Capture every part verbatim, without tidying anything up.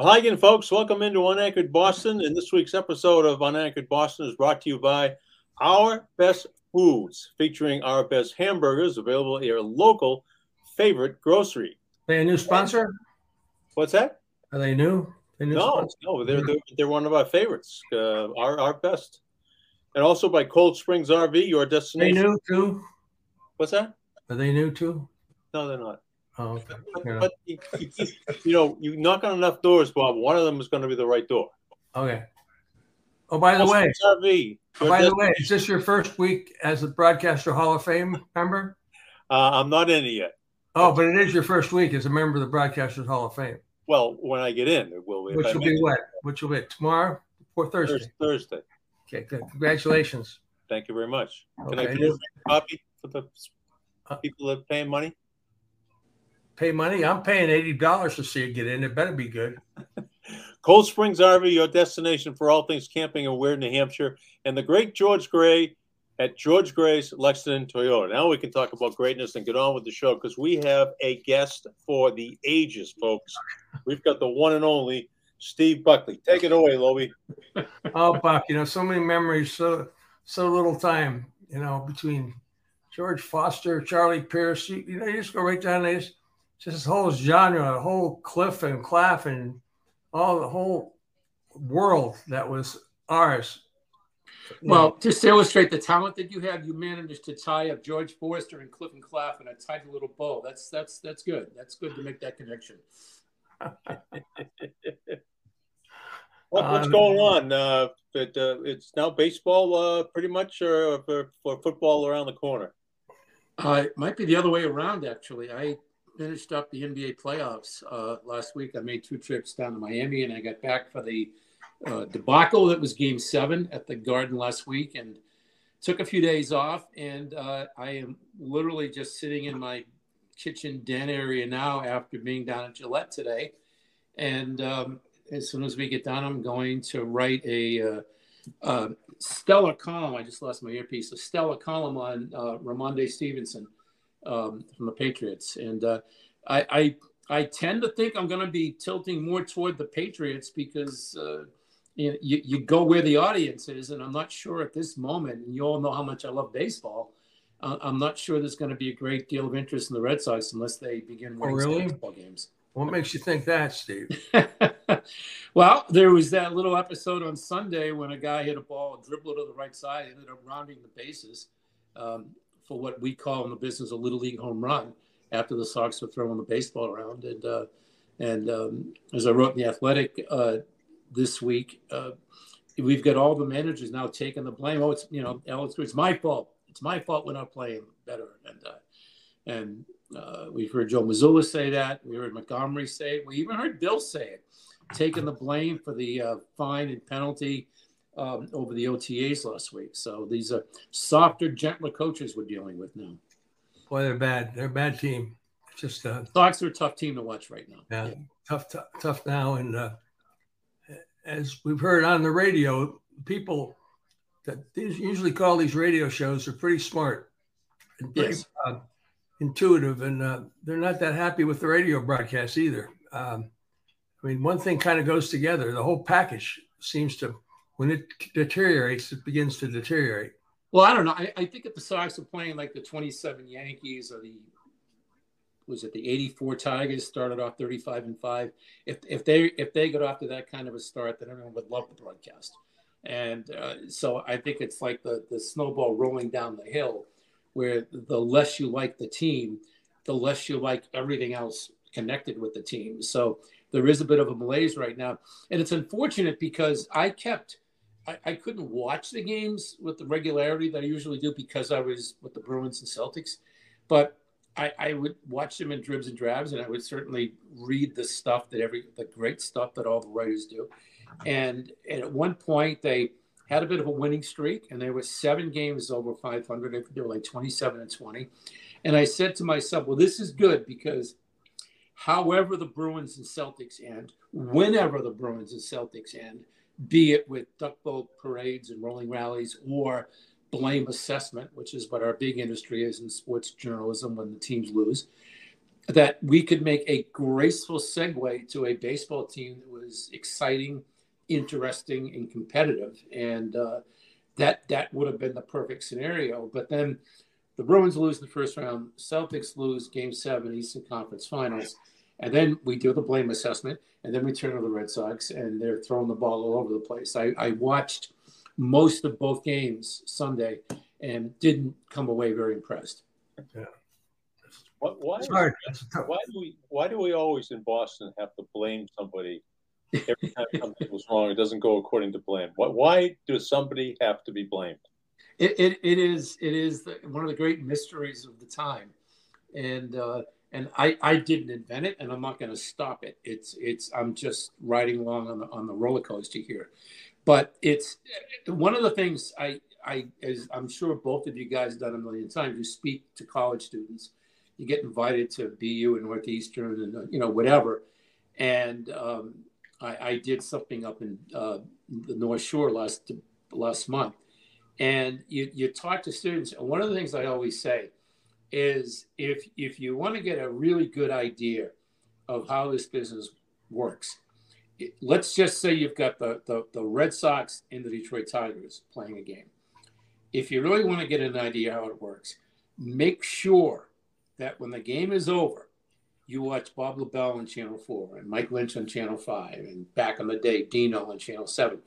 Hi again, folks. Welcome into Unanchored Boston. And this week's episode of Unanchored Boston is brought to you by Our Best Foods, featuring Our Best Hamburgers, available at your local favorite grocery. Are they a new sponsor? What's that? Are they new? They new no, sponsor? no, they're, they're they're one of our favorites. Uh, our our best, and also by Cold Springs R V, your destination. Are they new too? What's that? Are they new too? No, they're not. Oh, okay. Yeah. But you, you know, you knock on enough doors, Bob. One of them is going to be the right door. Okay. Oh, by the way, R V, oh, by the way, is this your first week as a Broadcaster Hall of Fame member? Uh, I'm not in it yet. Oh, but it is your first week as a member of the Broadcasters Hall of Fame. Well, when I get in, it will be. Which will be what? Which will be tomorrow or Thursday? Thursday. Okay, good. Congratulations. Thank you very much. Okay. Can I get a copy for the people that are paying money? Pay money? I'm paying eighty dollars to see it get in. It better be good. Cold Springs R V, your destination for all things camping and weird New Hampshire, and the great George Gray at George Gray's Lexington Toyota. Now we can talk about greatness and get on with the show, because we have a guest for the ages, folks. We've got the one and only Steve Buckley. Take it away, Lobe. Oh, Buck, you know, so many memories, so so little time, you know, between George Foster, Charlie Pierce. You, you know, you just go right down there. Just this whole genre, the whole Cliff and Claff and all the whole world that was ours. Well, yeah. Just to illustrate the talent that you have, you managed to tie up George Forster and Cliff and Claff in a tidy little bow. That's that's that's good. That's good to make that connection. What, what's um, going on? Uh, it, uh, it's now baseball, uh, pretty much, or, or, or football around the corner. Uh, it might be the other way around, actually. I finished up the N B A playoffs uh, last week. I made two trips down to Miami, and I got back for the uh, debacle that was Game Seven at the Garden last week, and took a few days off. And uh, I am literally just sitting in my kitchen den area now after being down at Gillette today. And um, as soon as we get done, I'm going to write a uh, uh, stellar column. I just lost my earpiece. A stellar column on uh, Ramondre Stevenson. Um, from the Patriots, and uh, I, I I tend to think I'm going to be tilting more toward the Patriots, because uh, you, know, you you go where the audience is, and I'm not sure at this moment. And you all know how much I love baseball. Uh, I'm not sure there's going to be a great deal of interest in the Red Sox unless they begin winning oh, really? baseball games. What makes you think that, Steve? Well, there was that little episode on Sunday when a guy hit a ball, dribbled to the right side, ended up rounding the bases. Um, for what we call in the business a Little League home run, after the Sox were throwing the baseball around. And uh, and um, as I wrote in The Athletic uh, this week, uh, we've got all the managers now taking the blame. Oh, it's, you know, Alex, it's my fault. It's my fault we're not playing better. And uh, and uh, we've heard Joe Mazzulla say that. We heard Montgomery say it. We even heard Bill say it, taking the blame for the uh, fine and penalty Um, over the O T As last week. So these are softer, gentler coaches we're dealing with now. Boy, they're bad. They're a bad team. It's just uh, Sox are a tough team to watch right now. Yeah, yeah. Tough, tough, tough now. And uh, as we've heard on the radio, people that usually call these radio shows are pretty smart and pretty yes. uh, intuitive, and uh, they're not that happy with the radio broadcast either. Um, I mean, one thing kind of goes together. The whole package seems to, when it deteriorates, it begins to deteriorate. Well, I don't know. I, I think if the Sox are playing like the twenty-seven Yankees or the, was it the eighty-four Tigers started off thirty-five and five. If if they if they got off to that kind of a start, then everyone would love the broadcast. And uh, so I think it's like the the snowball rolling down the hill, where the less you like the team, the less you like everything else connected with the team. So there is a bit of a malaise right now, and it's unfortunate because I kept. I couldn't watch the games with the regularity that I usually do because I was with the Bruins and Celtics, but I, I would watch them in dribs and drabs, and I would certainly read the stuff that every, the great stuff that all the writers do. And, and at one point they had a bit of a winning streak, and they were seven games over five hundred. They were like twenty-seven and twenty. And I said to myself, well, this is good, because however the Bruins and Celtics end, whenever the Bruins and Celtics end, be it with duck boat parades and rolling rallies or blame assessment, which is what our big industry is in sports journalism when the teams lose, that we could make a graceful segue to a baseball team that was exciting, interesting, and competitive. And uh, that that would have been the perfect scenario. But then the Bruins lose in the first round. Celtics lose Game seven, Eastern Conference Finals. And then we do the blame assessment. And then we turn to the Red Sox, and they're throwing the ball all over the place. I, I watched most of both games Sunday and didn't come away very impressed. Yeah. What, why, why, do we, why do we always in Boston have to blame somebody every time something was wrong? It doesn't go according to blame. Why, why does somebody have to be blamed? It it, it is it is the, one of the great mysteries of the time, and uh, and I, I didn't invent it, and I'm not going to stop it. It's it's I'm just riding along on the on the roller coaster here, but it's one of the things I I as I'm sure both of you guys have done a million times. You speak to college students. You get invited to B U and Northeastern and, you know, whatever. And um, I, I did something up in uh, the North Shore last last month. And you, you talk to students. And one of the things I always say is if if you want to get a really good idea of how this business works, it, let's just say you've got the, the, the Red Sox and the Detroit Tigers playing a game. If you really want to get an idea how it works, make sure that when the game is over, you watch Bob LaBelle on Channel four and Mike Lynch on Channel five and back in the day, Dino on Channel seven.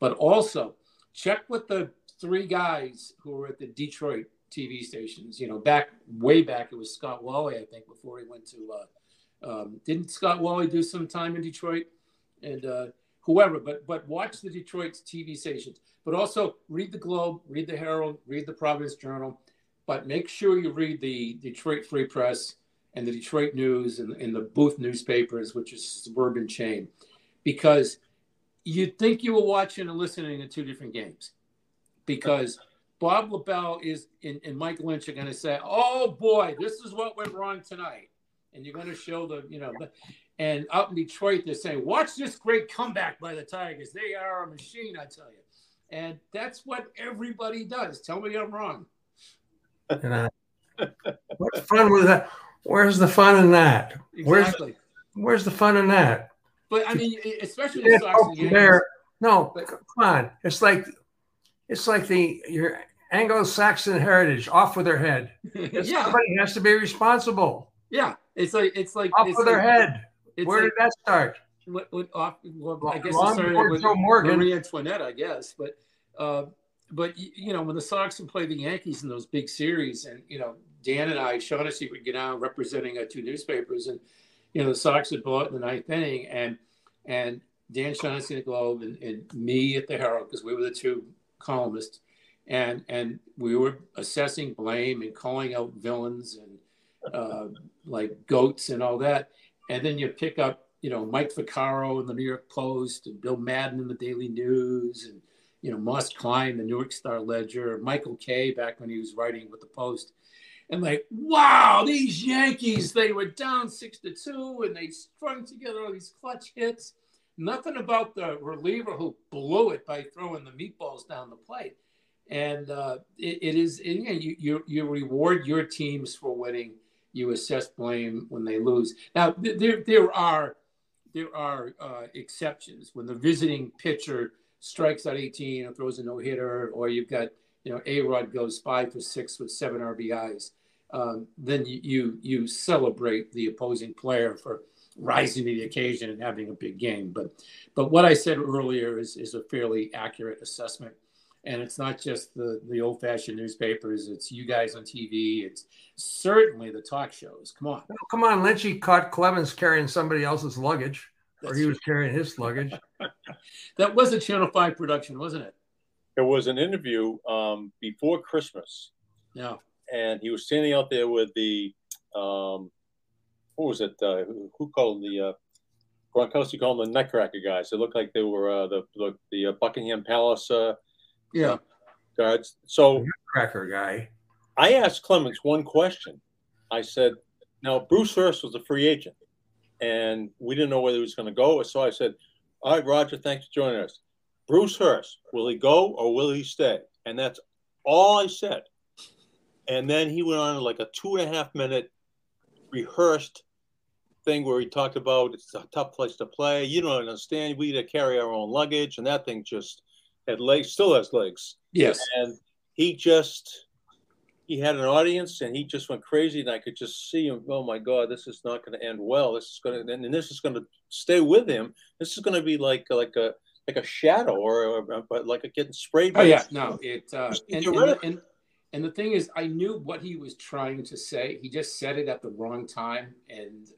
But also check with the three guys who were at the Detroit T V stations. You know, back way back, it was Scott Wally, I think, before he went to, uh, um, didn't Scott Wally do some time in Detroit? And uh, whoever, but but watch the Detroit T V stations. But also read the Globe, read the Herald, read the Providence Journal, but make sure you read the Detroit Free Press and the Detroit News and, and the Booth newspapers, which is a suburban chain, because you'd think you were watching and listening to two different games. Because Bob LaBelle is and, and Mike Lynch are going to say, "Oh boy, this is what went wrong tonight," and you're going to show the, you know, and out in Detroit they're saying, "Watch this great comeback by the Tigers. They are a machine, I tell you." And that's what everybody does. Tell me I'm wrong. And I, what fun was that? Where's the fun in that? Exactly. Where's, where's the fun in that? But I mean, especially the Sox and Yankees. There. No, but, come on. It's like, it's like the your Anglo-Saxon heritage. Off with their head. Yeah. Somebody has to be responsible. Yeah, it's like it's like off it's with like, their head. Where like, did that start? What, what, off, well, I guess it started with Marie Antoinette, I guess, but. Uh, But, you know, when the Sox would play the Yankees in those big series and, you know, Dan and I, Shaughnessy, would get out representing our two newspapers and, you know, the Sox would blow it in the ninth inning and and Dan Shaughnessy at the Globe and, and me at the Herald because we were the two columnists and and we were assessing blame and calling out villains and uh, like goats and all that. And then you pick up, you know, Mike Vaccaro in the New York Post and Bill Madden in the Daily News and, you know, Moss Klein, the Newark Star-Ledger, Michael Kay back when he was writing with the Post. And like, wow, these Yankees, they were down six to two and they strung together all these clutch hits. Nothing about the reliever who blew it by throwing the meatballs down the plate. And uh, it, it is, and, you, know, you, you you reward your teams for winning. You assess blame when they lose. Now, th- there, there are, there are uh, exceptions. When the visiting pitcher strikes out eighteen or throws a no-hitter, or you've got, you know, A-Rod goes five for six with seven R B Is, um, then you, you you celebrate the opposing player for rising to the occasion and having a big game. But but what I said earlier is is a fairly accurate assessment. And it's not just the, the old-fashioned newspapers. It's you guys on T V. It's certainly the talk shows. Come on. Well, come on, Lynchy caught Clemens carrying somebody else's luggage. That's or he was carrying his luggage. That was a Channel five production, wasn't it? It was an interview um, before Christmas. Yeah. And he was standing out there with the, um, what was it? Uh, who, who called him the, uh, Gronkowski called them the Nutcracker guys. It looked like they were uh, the the, the uh, Buckingham Palace uh, yeah. guards. So, the Nutcracker guy. I asked Clemens one question. I said, now, Bruce Hurst was a free agent. And we didn't know whether he was going to go. So I said, all right, Roger, thanks for joining us. Bruce Hurst, will he go or will he stay? And that's all I said. And then he went on like a two and a half minute rehearsed thing where he talked about it's a tough place to play. You don't understand. We had to carry our own luggage, and that thing just had legs, still has legs. Yes. And he just, he had an audience, and he just went crazy, and I could just see him. Oh, my God, this is not going to end well. This is going to, and this is going to stay with him. This is going to be like like a like a shadow or, or, or like a getting sprayed. By oh, yeah. No, it, uh, and, and, and, and, and the thing is, I knew what he was trying to say. He just said it at the wrong time, and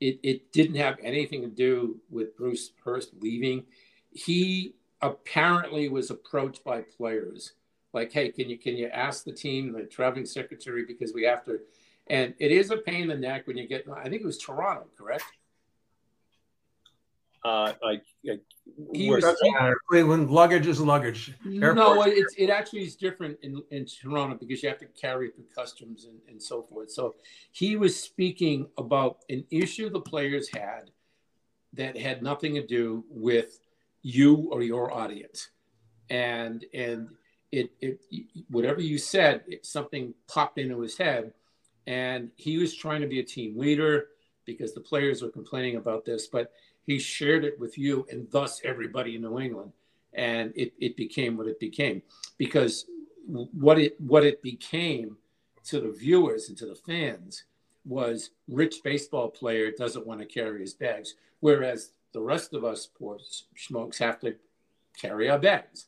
It, it didn't have anything to do with Bruce Hurst leaving. He apparently was approached by players like, hey, can you can you ask the team, the traveling secretary, because we have to. And it is a pain in the neck when you get, I think it was Toronto, correct? Uh, I, I he was, he, when luggage is luggage. Airports. No, it's, it actually is different in, in Toronto because you have to carry it through customs and, and so forth. So he was speaking about an issue the players had that had nothing to do with you or your audience. And and it, it whatever you said, it, something popped into his head. And he was trying to be a team leader because the players were complaining about this. But he shared it with you and thus everybody in New England. And it, it became what it became, because what it, what it became to the viewers and to the fans was rich baseball player doesn't want to carry his bags. Whereas the rest of us poor schmokes have to carry our bags.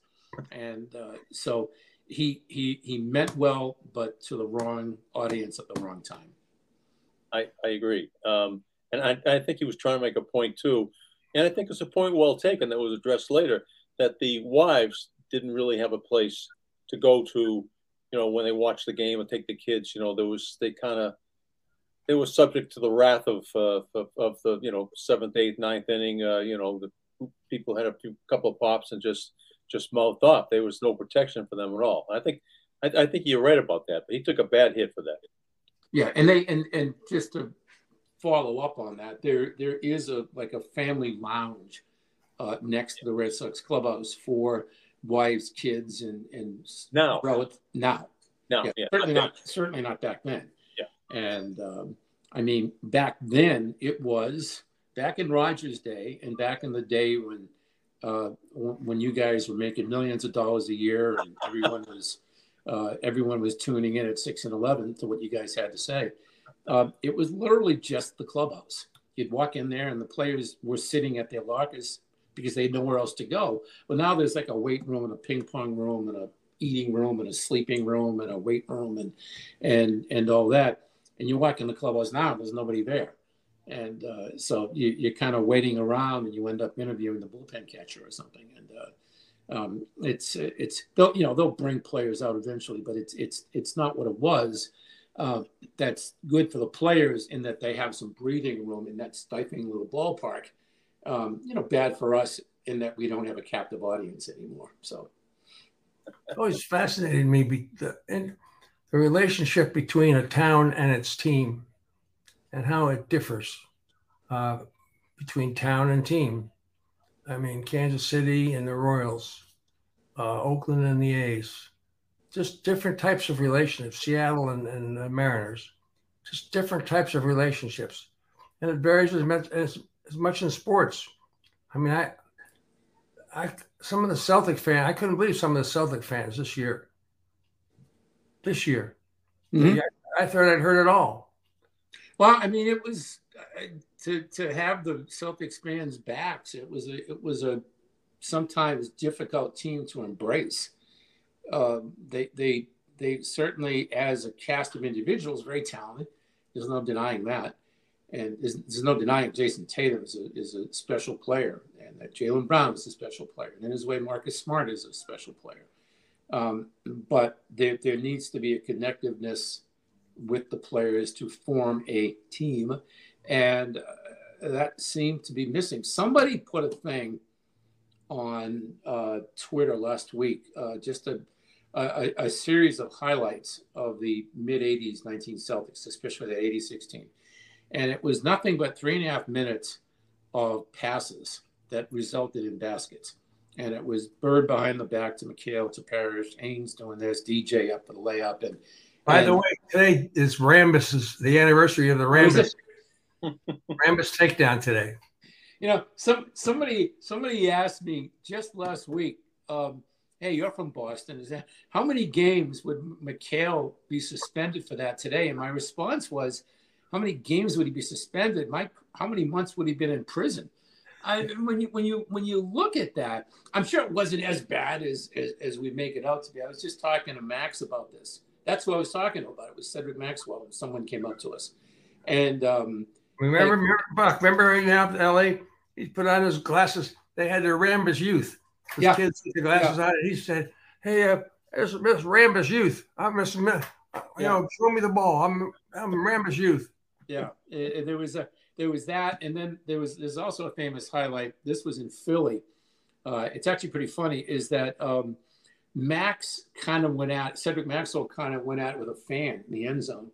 And uh, so he, he, he meant well, but to the wrong audience at the wrong time. I, I agree. Um, And I, I think he was trying to make a point, too. And I think it's a point well taken that was addressed later, that the wives didn't really have a place to go to, you know, when they watched the game and take the kids. You know, there was, they kind of, they were subject to the wrath of, uh, of, of the, you know, seventh, eighth, ninth inning. Uh, you know, the people had a few, couple of pops and just, just mouthed off. There was no protection for them at all. I think, I, I think you're right about that, but he took a bad hit for that. Yeah. And they, and, and just to follow up on that, there there is a like a family lounge uh next to the Red Sox clubhouse for wives, kids, and and now relatives. now now yeah, yeah. certainly not certainly not back then. Yeah. And um I mean, back then, it was back in Roger's day and back in the day when uh when you guys were making millions of dollars a year and everyone was uh everyone was tuning in at six and eleven to what you guys had to say. Uh, it was literally just the clubhouse. You'd walk in there and the players were sitting at their lockers because they had nowhere else to go. Well, now there's like a weight room and a ping pong room and a eating room and a sleeping room and a weight room and and and all that. And you walk in the clubhouse now and there's nobody there. And uh, so you, you're kind of waiting around and you end up interviewing the bullpen catcher or something. And uh, um, it's it's they'll, you know, they'll bring players out eventually, but it's it's it's not what it was. Uh, that's good for the players in that they have some breathing room in that stifling little ballpark. Um, you know, bad for us in that we don't have a captive audience anymore. So, it always fascinated me be the, and the relationship between a town and its team, and how it differs uh, between town and team. I mean, Kansas City and the Royals, uh, Oakland and the A's. Just different types of relationships, Seattle and, and uh, Mariners, just different types of relationships. And it varies as much, as, as much in sports. I mean, I, I, some of the Celtic fans, I couldn't believe some of the Celtic fans this year. This year. Mm-hmm. I, I thought I'd heard it all. Well, I mean, it was uh, to, to have the Celtics fans' backs, it was a, it was a sometimes difficult team to embrace. Uh, they they they certainly, as a cast of individuals, very talented. There's no denying that, and there's, there's no denying Jason Tatum is a, is a special player, and that Jaylen Brown is a special player, and in his way, Marcus Smart is a special player. Um, but there there needs to be a connectiveness with the players to form a team, and uh, that seemed to be missing. Somebody put a thing on uh, Twitter last week, uh, just a A, a series of highlights of the mid-eighties nineteen Celtics, especially the eighty-six team. And it was nothing but three and a half minutes of passes that resulted in baskets. And it was Bird behind the back to McHale, to Parrish, Ains doing this, D J up for the layup. And By and, the way, today is Rambus's, the anniversary of the Rambus. Rambus takedown today. You know, some somebody somebody asked me just last week, um, hey, you're from Boston. Is that, how many games would McHale be suspended for that today? And my response was, how many games would he be suspended? My, how many months would he been in prison? I, when you when you when you look at that, I'm sure it wasn't as bad as, as as we make it out to be. I was just talking to Max about this. That's what I was talking about. It was Cedric Maxwell. And someone came up to us, and um, remember, like, remember Buck. Remember in L A, he put on his glasses. They had their Rambus Youth. His yeah. kids with the glasses yeah. on. And he said, "Hey, uh, this, this Rambus Youth. I'm Mister Smith. You yeah. know, throw me the ball. I'm I'm Rambus Youth." Yeah, it, it, there was a. There was that, and then there was. There's also a famous highlight. This was in Philly. Uh, it's actually pretty funny. Is that um, Max kind of went at Cedric Maxwell kind of went at with a fan in the end zone,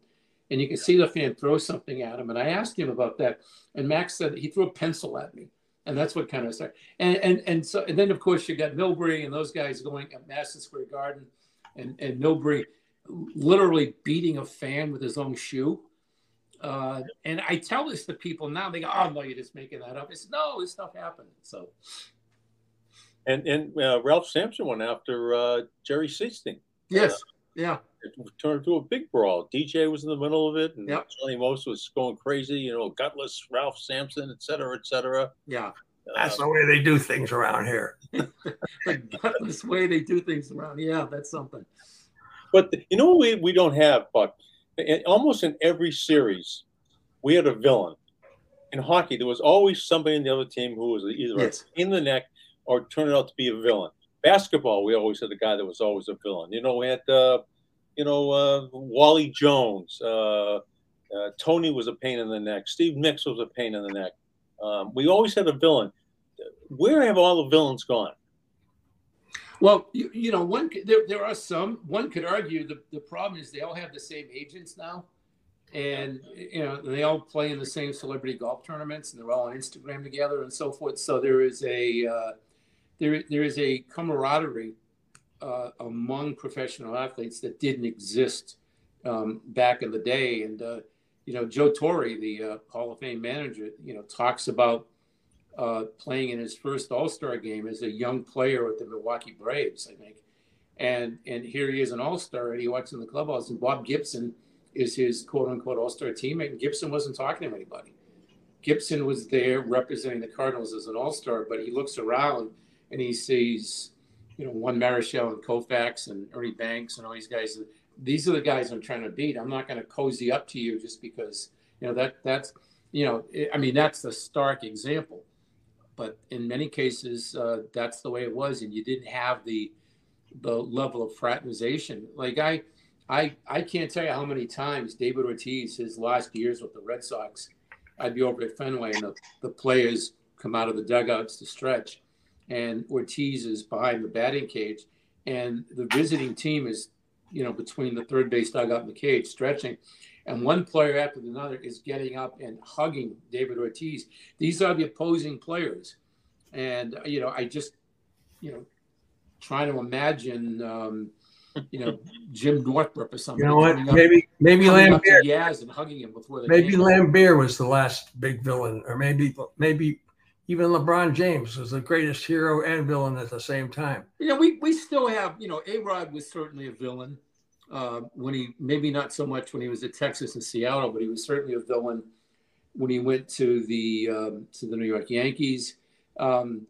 and you can see the fan throw something at him. And I asked him about that, and Max said that he threw a pencil at me, and that's what kind of started. And and and so and then of course you got Milbury and those guys going at Madison Square Garden, and and Milbury literally beating a fan with his own shoe. Uh, and I tell this to people now, they go, oh, no, you're just making that up. It's no, this stuff happened. So, and and uh, Ralph Sampson went after uh, Jerry Seasting. Yes, uh, yeah. It turned to a big brawl. D J was in the middle of it, and yep. Johnny Most was going crazy, you know, gutless Ralph Sampson, et cetera, et cetera. Yeah. Uh, that's the way they do things around here. The gutless way they do things around here. Yeah, that's something. But the, you know what we, we don't have, Buck? In, almost in every series, we had a villain. In hockey, there was always somebody in the other team who was either yes. in the neck or turned out to be a villain. Basketball, we always had a guy that was always a villain. You know, we had, uh, you know, uh, Wally Jones. Uh, uh, Tony was a pain in the neck. Steve Nicks was a pain in the neck. Um, we always had a villain. Where have all the villains gone? Well, you, you know, one there, there are some. One could argue the, the problem is they all have the same agents now, and you know they all play in the same celebrity golf tournaments, and they're all on Instagram together and so forth. So there is a uh, there there is a camaraderie uh, among professional athletes that didn't exist um, back in the day. And uh, you know, Joe Torre, the uh, Hall of Fame manager, you know, talks about. Uh, playing in his first All-Star game as a young player with the Milwaukee Braves, I think. And and here he is an All-Star, and he walks in the clubhouse, and Bob Gibson is his quote-unquote All-Star teammate, and Gibson wasn't talking to anybody. Gibson was there representing the Cardinals as an All-Star, but he looks around, and he sees, you know, Juan Marichal and Koufax and Ernie Banks and all these guys. These are the guys I'm trying to beat. I'm not going to cozy up to you just because, you know, that that's, you know, I mean, that's the stark example. But in many cases, uh, that's the way it was, and you didn't have the the level of fraternization. Like I, I, I can't tell you how many times David Ortiz, his last years with the Red Sox, I'd be over at Fenway, and the, the players come out of the dugouts to stretch, and Ortiz is behind the batting cage, and the visiting team is, you know, between the third base dugout and the cage stretching. And one player after another is getting up and hugging David Ortiz. These are the opposing players. And, you know, I just, you know, trying to imagine, um, you know, Jim Northrup or something. You know what? Maybe, up, maybe Lambert. Yaz and hugging him before the maybe game. Lambert was the last big villain. Or maybe, maybe even LeBron James was the greatest hero and villain at the same time. You know, we, we still have, you know, A-Rod was certainly a villain. Uh, when he, maybe not so much when he was at Texas and Seattle, but he was certainly a villain when he went to the um, to the New York Yankees. Um,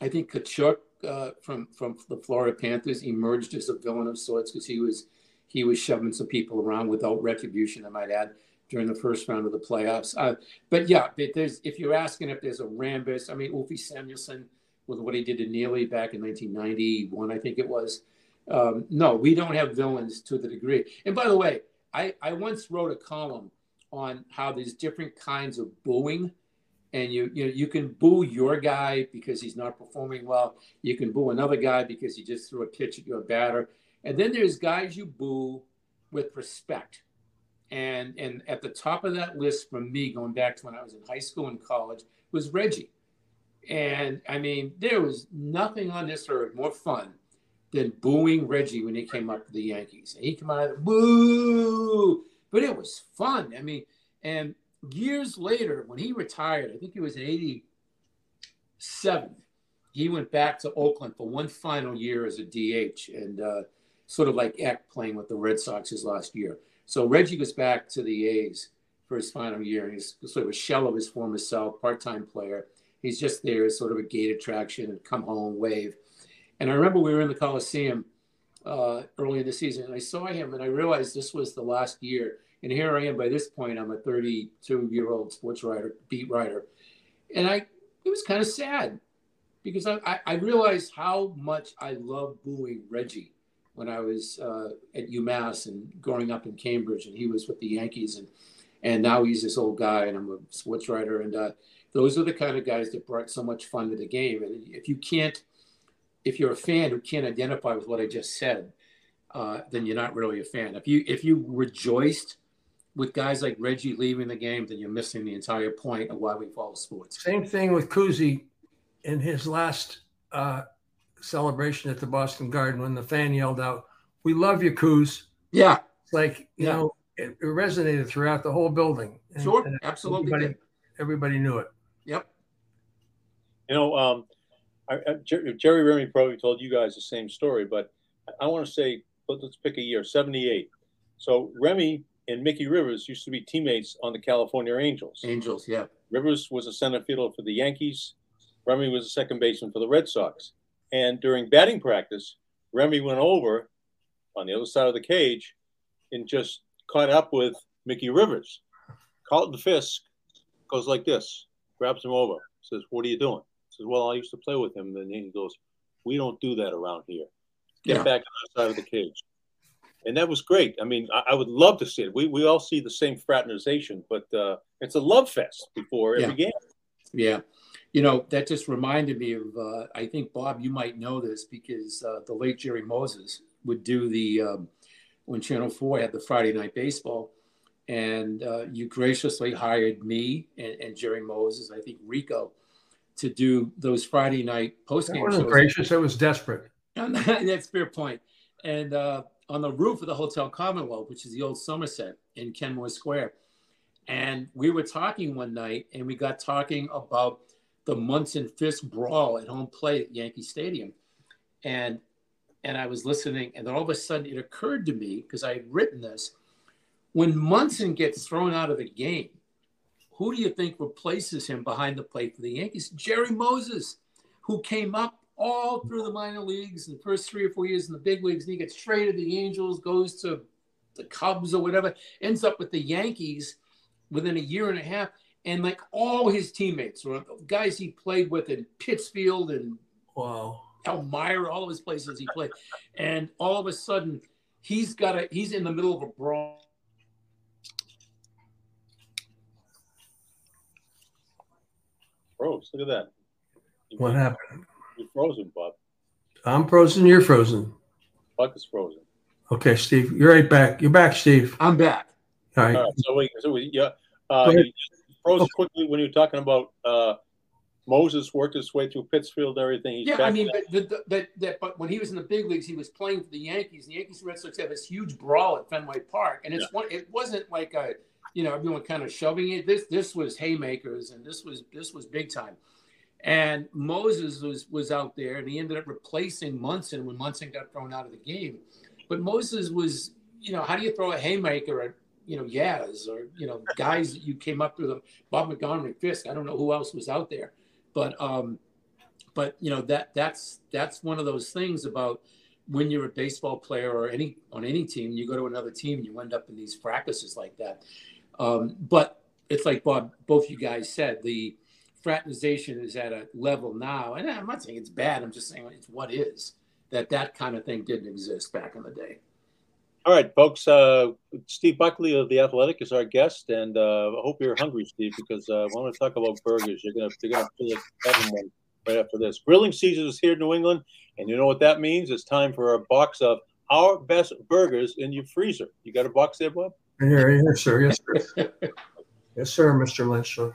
I think Kachuk uh, from from the Florida Panthers emerged as a villain of sorts because he was he was shoving some people around without retribution, I might add, during the first round of the playoffs. Uh, but yeah, if, there's, if you're asking if there's a Rambus, I mean, Ulfie Samuelson with what he did to Neely back in nineteen ninety-one, I think it was. Um, no, we don't have villains to the degree. And by the way, I, I once wrote a column on how there's different kinds of booing, and you you know you can boo your guy because he's not performing well. You can boo another guy because he just threw a pitch at your batter. And then there's guys you boo with respect. And and at the top of that list for me, going back to when I was in high school and college, was Reggie. And I mean, there was nothing on this earth more fun than booing Reggie when he came up to the Yankees. And he came out, boo! But it was fun. I mean, and years later, when he retired, I think it was in eighty-seven, he went back to Oakland for one final year as a D H and uh, sort of like Eck playing with the Red Sox his last year. So Reggie goes back to the A's for his final year, and he's sort of a shell of his former self, part-time player. He's just there as sort of a gate attraction and come home, wave. And I remember we were in the Coliseum uh, early in the season, and I saw him, and I realized this was the last year. And here I am by this point, I'm a thirty-two-year-old sports writer, beat writer. And I, it was kind of sad because I, I, I realized how much I loved booing Reggie when I was uh, at UMass and growing up in Cambridge, and he was with the Yankees. And, and now he's this old guy, and I'm a sports writer. And uh, those are the kind of guys that brought so much fun to the game. And if you can't, if you're a fan who can't identify with what I just said, uh, then you're not really a fan. If you if you rejoiced with guys like Reggie leaving the game, then you're missing the entire point of why we follow sports. Same thing with Cousy in his last uh, celebration at the Boston Garden when the fan yelled out, "We love you, Coos." Yeah. It's like, you yeah. know, it, it resonated throughout the whole building. And, sure, and absolutely. Everybody, everybody knew it. Yep. You know, um, I, I, Jerry Remy probably told you guys the same story, but I want to say, let, let's pick a year, seventy-eight. So Remy and Mickey Rivers used to be teammates on the California Angels. Angels, yeah. Rivers was a center fielder for the Yankees. Remy was a second baseman for the Red Sox. And during batting practice, Remy went over on the other side of the cage and just caught up with Mickey Rivers. Carlton Fisk goes like this, grabs him over, says, "What are you doing?" He says, "Well, I used to play with him." And then he goes, "We don't do that around here. Get yeah. back on the other side of the cage." And that was great. I mean, I, I would love to see it. We we all see the same fraternization, but uh, it's a love fest before yeah. every game. Yeah. You know, that just reminded me of, uh, I think, Bob, you might know this because uh, the late Jerry Moses would do the, um, when Channel four had the Friday Night Baseball, and uh, you graciously hired me and, and Jerry Moses, I think Rico, to do those Friday night postgame shows. That wasn't gracious. It was desperate. That's a fair point. And uh, on the roof of the Hotel Commonwealth, which is the old Somerset in Kenmore Square. And we were talking one night, and we got talking about the Munson Fisk brawl at home plate at Yankee Stadium. And and I was listening, and then all of a sudden it occurred to me, because I had written this, when Munson gets thrown out of the game, who do you think replaces him behind the plate for the Yankees? Jerry Moses, who came up all through the minor leagues in the first three or four years in the big leagues, and he gets traded to the Angels, goes to the Cubs or whatever, ends up with the Yankees within a year and a half. And like all his teammates, guys he played with in Pittsfield and wow. Elmira, all of his places he played. And all of a sudden, he's got a he's in the middle of a brawl. Froze. Look at that. You what mean, happened? You're frozen, Bob. I'm frozen. You're frozen. Buck is frozen. Okay, Steve, you're right back. You're back, Steve. I'm back. All right. All right so wait, so we, yeah. Uh, froze quickly when you're talking about uh, Moses worked his way through Pittsfield, everything. He's yeah, I mean, but, but, but, but when he was in the big leagues, he was playing for the Yankees. The Yankees and Red Sox had this huge brawl at Fenway Park, and it's yeah. one. It wasn't like a, you know, everyone kind of shoving it. This this was haymakers, and this was this was big time. And Moses was was out there, and he ended up replacing Munson when Munson got thrown out of the game. But Moses was, you know, how do you throw a haymaker at, you know, Yaz or, you know, guys that you came up through them, Bob Montgomery, Fisk, I don't know who else was out there, but, um, but you know, that that's, that's one of those things about when you're a baseball player or any, on any team, you go to another team and you end up in these practices like that. Um, but it's like Bob, both you guys said, the fraternization is at a level now, and I'm not saying it's bad. I'm just saying it's what is that, that kind of thing didn't exist back in the day. All right, folks, uh, Steve Buckley of The Athletic is our guest, and uh, I hope you're hungry, Steve, because uh, I want to talk about burgers. You're going to you're going to feel like having one right after this. Grilling season is here in New England, and you know what that means? It's time for a box of our best burgers in your freezer. You got a box there, Bob? Here, here, sir. Yes, sir. Yes, sir, Mister Lynch, sir.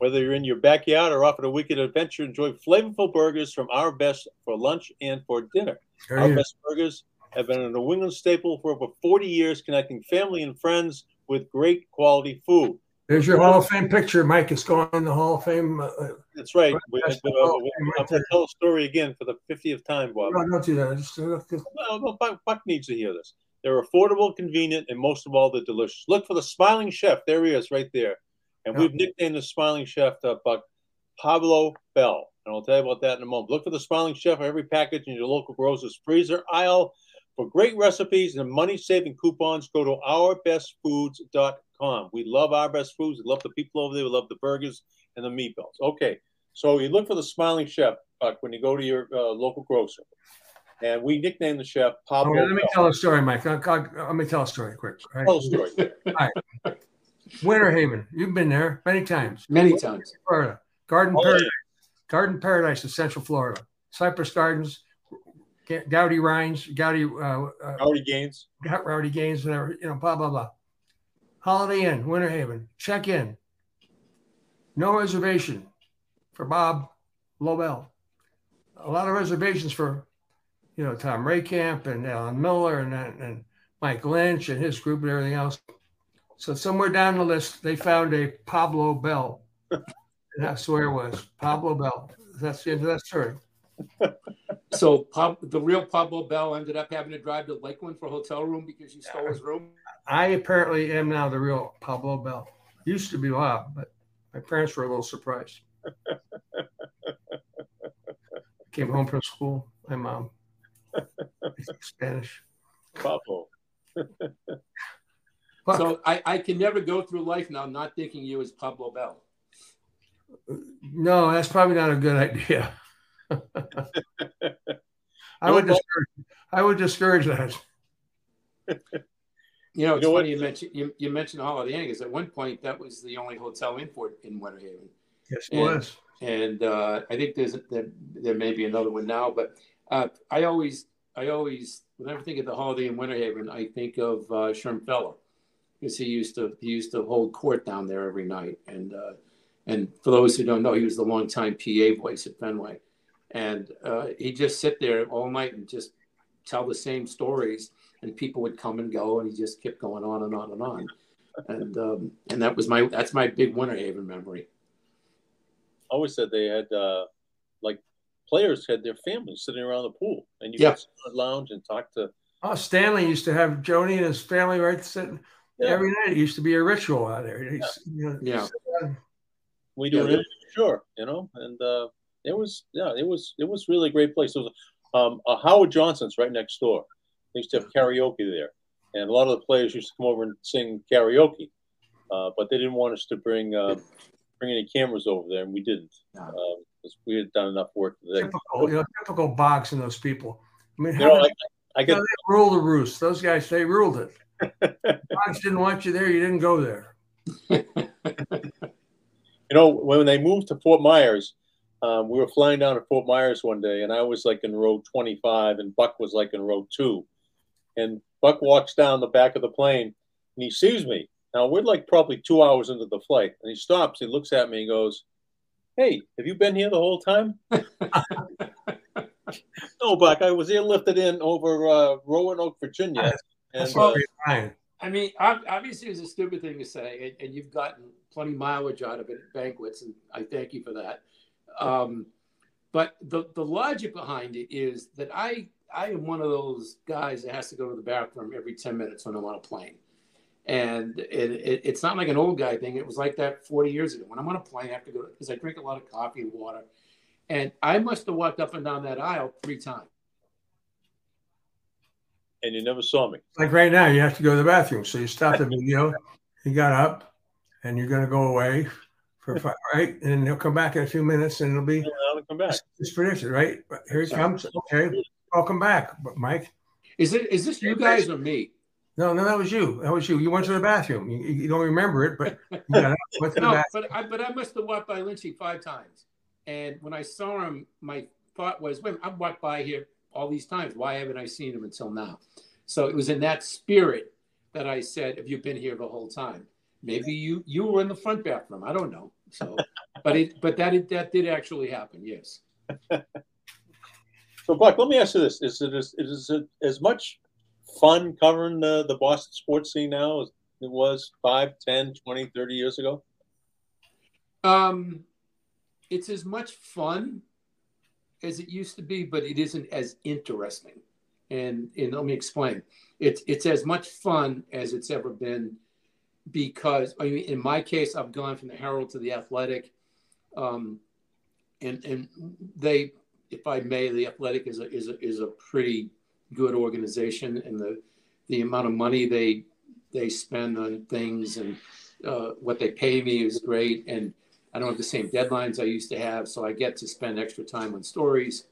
Whether you're in your backyard or off on a weekend adventure, enjoy flavorful burgers from Our Best for lunch and for dinner. There Our Best Burgers have been a New England staple for over forty years, connecting family and friends with great quality food. There's your Hall of Fame picture, Mike. It's going in the Hall of Fame. Uh, That's right. We, we, we, we, I'm right going to tell the story again for the fiftieth time, Bob. No, don't do that. Just, uh, just... No, no, Buck, Buck needs to hear this. They're affordable, convenient, and most of all, they're delicious. Look for the Smiling Chef. There he is right there. And yeah. We've nicknamed the Smiling Chef, uh, Buck, Pablo Bell. And I'll tell you about that in a moment. Look for the Smiling Chef on every package in your local grocer's freezer aisle. For great recipes and money-saving coupons, go to our best foods dot com. We love Our Best Foods. We love the people over there. We love the burgers and the meatballs. Okay, so you look for the Smiling Chef, Buck, when you go to your uh, local grocer. And we nicknamed the chef Pablo. Okay, let me Bell. tell a story, Mike. I'll, I'll, let me tell a story quick. Right? Tell a story. All right. Winter Haven. You've been there many times. Many times. Florida. Garden oh, Paradise. Yeah. Garden Paradise in Central Florida. Cypress Gardens. Gowdy Rhines, Gowdy, uh, uh, Rowdy Gaines, Rowdy Gaines, whatever, you know, blah, blah, blah. Holiday Inn, Winter Haven, check in. No reservation for Bob Lobel. A lot of reservations for, you know, Tom Raycamp and Alan Miller and, and Mike Lynch and his group and everything else. So somewhere down the list, they found a Pablo Bell. And I swear it was Pablo Bell. That's the end of that story. So the real Pablo Bell ended up having to drive to Lakeland for a hotel room because you stole his room? I apparently am now the real Pablo Bell. Used to be Bob, but my parents were a little surprised. Came home from school, my mom. Spanish. Pablo. So I, I can never go through life now not thinking you as Pablo Bell. No, that's probably not a good idea. I would discourage, I would discourage that. You know, it's you know funny you mentioned you, you mentioned Holiday Inn because at one point that was the only hotel in port in Winter Haven. Yes, it and, was. And uh, I think there's there, there may be another one now, but uh, I always I always whenever I think of the Holiday Inn Winter Haven, I think of uh, Schirmfeller because he used to he used to hold court down there every night. And uh, and for those who don't know, he was the longtime P A voice at Fenway. And uh, he'd just sit there all night and just tell the same stories, and people would come and go, and he just kept going on and on and on. And um, and that was my that's my big Winter Haven memory. I always said they had uh, like players had their families sitting around the pool, and you yeah. could sit on the lounge and talk to. Oh, Stanley used to have Joni and his family right sitting yeah. every night. It used to be a ritual out there. Yeah, you know, yeah. Just, uh, we do yeah. it sure, you know, and. Uh, It was, yeah, it was, it was really a great place. There was um, a Howard Johnson's right next door. They used to have karaoke there, and a lot of the players used to come over and sing karaoke, uh, but they didn't want us to bring uh, bring any cameras over there, and we didn't. Uh, we had done enough work today. Typical, you know, typical box in those people. I mean, how you know, did, I, I get, how did they rule the roost. Those guys, they ruled it. The box didn't want you there. You didn't go there. You know, when they moved to Fort Myers. Um, we were flying down to Fort Myers one day, and I was like in row twenty-five, and Buck was like in row two. And Buck walks down the back of the plane, and he sees me. Now, we're like probably two hours into the flight, and he stops. He looks at me and goes, "Hey, have you been here the whole time?" No, Buck, I was airlifted in over uh, Roanoke, Virginia. And, well, uh, I mean, obviously, it's a stupid thing to say, and you've gotten plenty of mileage out of it at banquets, and I thank you for that. Um, but the, the logic behind it is that I, I am one of those guys that has to go to the bathroom every ten minutes when I'm on a plane. And it, it, it's not like an old guy thing. It was like that forty years ago. When I'm on a plane, I have to go because I drink a lot of coffee and water. And I must have walked up and down that aisle three times. And you never saw me. Like right now, you have to go to the bathroom. So you stop the video, you got up, and you're going to go away. For five, right, and they'll come back in a few minutes, and it'll be. I'll come back. It's predicted, right? Here it comes. Okay, welcome back, Mike. Is it? Is this you guys or me? No, no, that was you. That was you. You went to the bathroom. You, you don't remember it, but you got out, went to the no, bathroom. but I but I must have walked by Lynchy five times, and when I saw him, my thought was, "Wait, I've walked by here all these times. Why haven't I seen him until now?" So it was in that spirit that I said, "Have you been here the whole time?" Maybe you, you were in the front bathroom. I don't know. So, but it but that it, that did actually happen. Yes. So, Buck, let me ask you this: Is it is, is it as much fun covering the, the Boston sports scene now as it was five, ten, twenty, thirty years ago? Um, it's as much fun as it used to be, but it isn't as interesting. And, and let me explain. It's it's as much fun as it's ever been because, I mean, in my case, I've gone from the Herald to the Athletic. Um, and and they, if I may, the Athletic is a, is a, is a pretty good organization, and the the amount of money they they spend on things and uh, what they pay me is great. And I don't have the same deadlines I used to have, so I get to spend extra time on stories.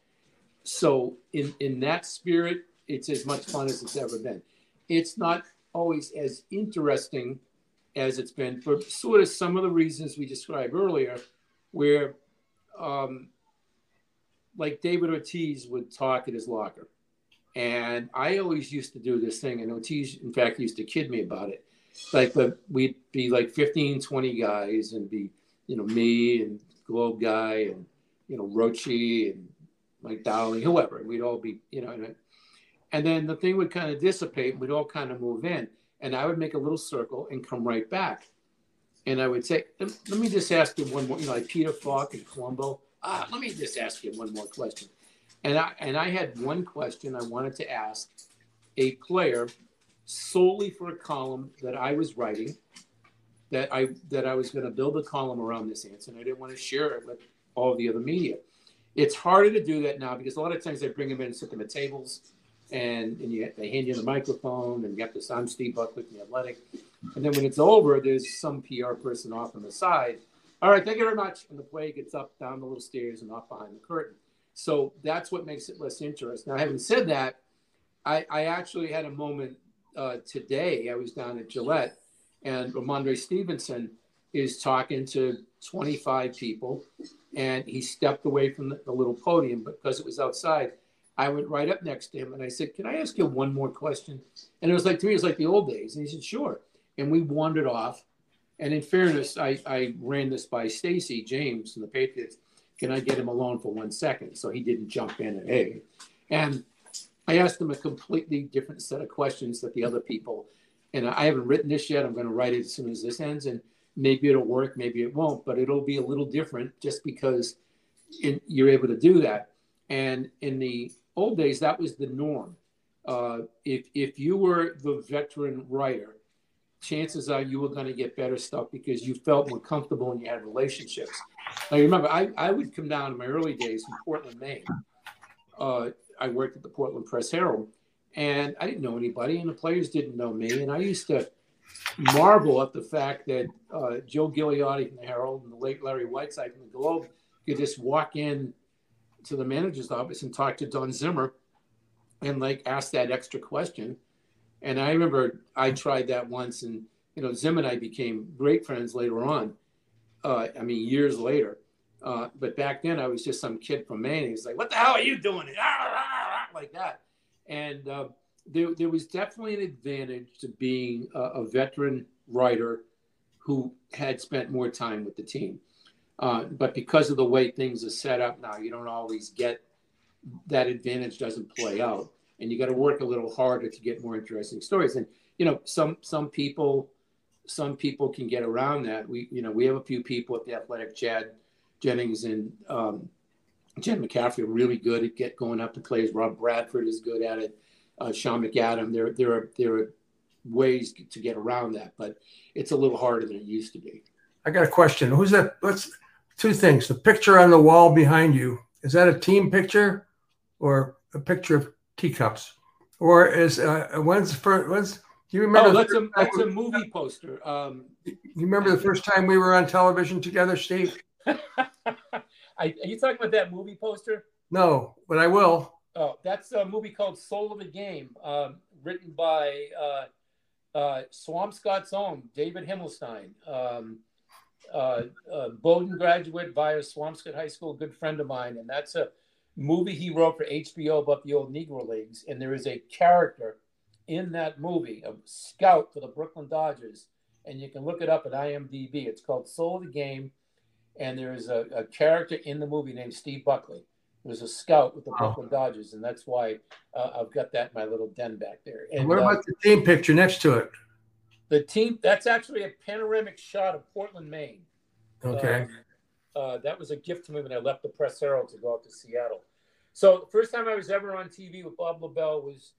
So in, in that spirit, it's as much fun as it's ever been. It's not always as interesting as it's been for sort of some of the reasons we described earlier, where um, like David Ortiz would talk at his locker. And I always used to do this thing, and Ortiz, in fact, used to kid me about it. Like, but we'd be like fifteen, twenty guys and be, you know, me and Globe Guy and, you know, Roche and Mike Dowling, whoever. And we'd all be, you know, and, and then the thing would kind of dissipate and we'd all kind of move in. And I would make a little circle and come right back. And I would say, let, let me just ask you one more, you know, like Peter Falk and Columbo. Ah, let me just ask you one more question. And I and I had one question I wanted to ask a player solely for a column that I was writing, that I that I was going to build a column around this answer, and I didn't want to share it with all the other media. It's harder to do that now because a lot of times they bring them in and sit them at tables, and, and you, they hand you the microphone, and you have this, I'm Steve Buckley from The Athletic. And then when it's over, there's some P R person off on the side. All right, thank you very much. And the play gets up, down the little stairs, and off behind the curtain. So that's what makes it less interesting. Now, having said that, I, I actually had a moment uh, today. I was down at Gillette, and Ramondre Stevenson is talking to twenty-five people, and he stepped away from the, the little podium, but because it was outside, I went right up next to him, and I said, can I ask you one more question? And it was like, to me, it was like the old days. And he said, sure. And we wandered off. And in fairness, I, I ran this by Stacey James from the Patriots. Can I get him alone for one second? So he didn't jump in and hey. And I asked him a completely different set of questions that the other people, and I haven't written this yet. I'm going to write it as soon as this ends, and maybe it'll work, maybe it won't, but it'll be a little different just because it, you're able to do that. And in the old days, that was the norm. Uh, if if you were the veteran writer, chances are you were going to get better stuff because you felt more comfortable and you had relationships. Now, remember, I, I would come down in my early days from Portland, Maine. Uh, I worked at the Portland Press Herald, and I didn't know anybody, and the players didn't know me. And I used to marvel at the fact that uh, Joe Giliotti from the Herald and the late Larry Whiteside from the Globe could just walk in to the manager's office and talk to Don Zimmer and, like, ask that extra question. And I remember I tried that once, and, you know, Zim and I became great friends later on. Uh, I mean, years later. Uh, but back then I was just some kid from Maine. He's like, what the hell are you doing? Like that. And uh, there, there was definitely an advantage to being a, a veteran writer who had spent more time with the team. Uh, but because of the way things are set up now, you don't always get that advantage doesn't play out. And you got to work a little harder to get more interesting stories. And, you know, some some people some people can get around that. We, you know, we have a few people at The Athletic, Chad Jennings and um, Jen McCaffrey are really good at get going up to plays. Rob Bradford is good at it. Uh, Sean McAdam. There, there are there are ways to get around that, but it's a little harder than it used to be. I got a question. Who's that? Let's two things. The picture on the wall behind you, is that a team picture or a picture of teacups? Or is uh, when's first? When's Do you remember? Oh, that's a, that's a movie poster. Um, you remember the first time we were on television together, Steve? I, are you talking about that movie poster? No, but I will. Oh, that's a movie called Soul of the Game, um, written by uh, uh, Swampscott's own David Himmelstein, um, uh, a Bowdoin graduate via Swampscott High School, good friend of mine. And that's a movie he wrote for H B O about the old Negro Leagues. And there is a character in that movie, a scout for the Brooklyn Dodgers, and you can look it up at I M D B. It's called Soul of the Game, and there is a, a character in the movie named Steve Buckley, who was a scout with the wow. Brooklyn Dodgers, and that's why uh, I've got that in my little den back there. And, and what about uh, the team picture next to it? The team, that's actually a panoramic shot of Portland, Maine. Okay. Uh, uh, that was a gift to me when I left the Press Herald to go out to Seattle. So the first time I was ever on T V with Bob LaBelle was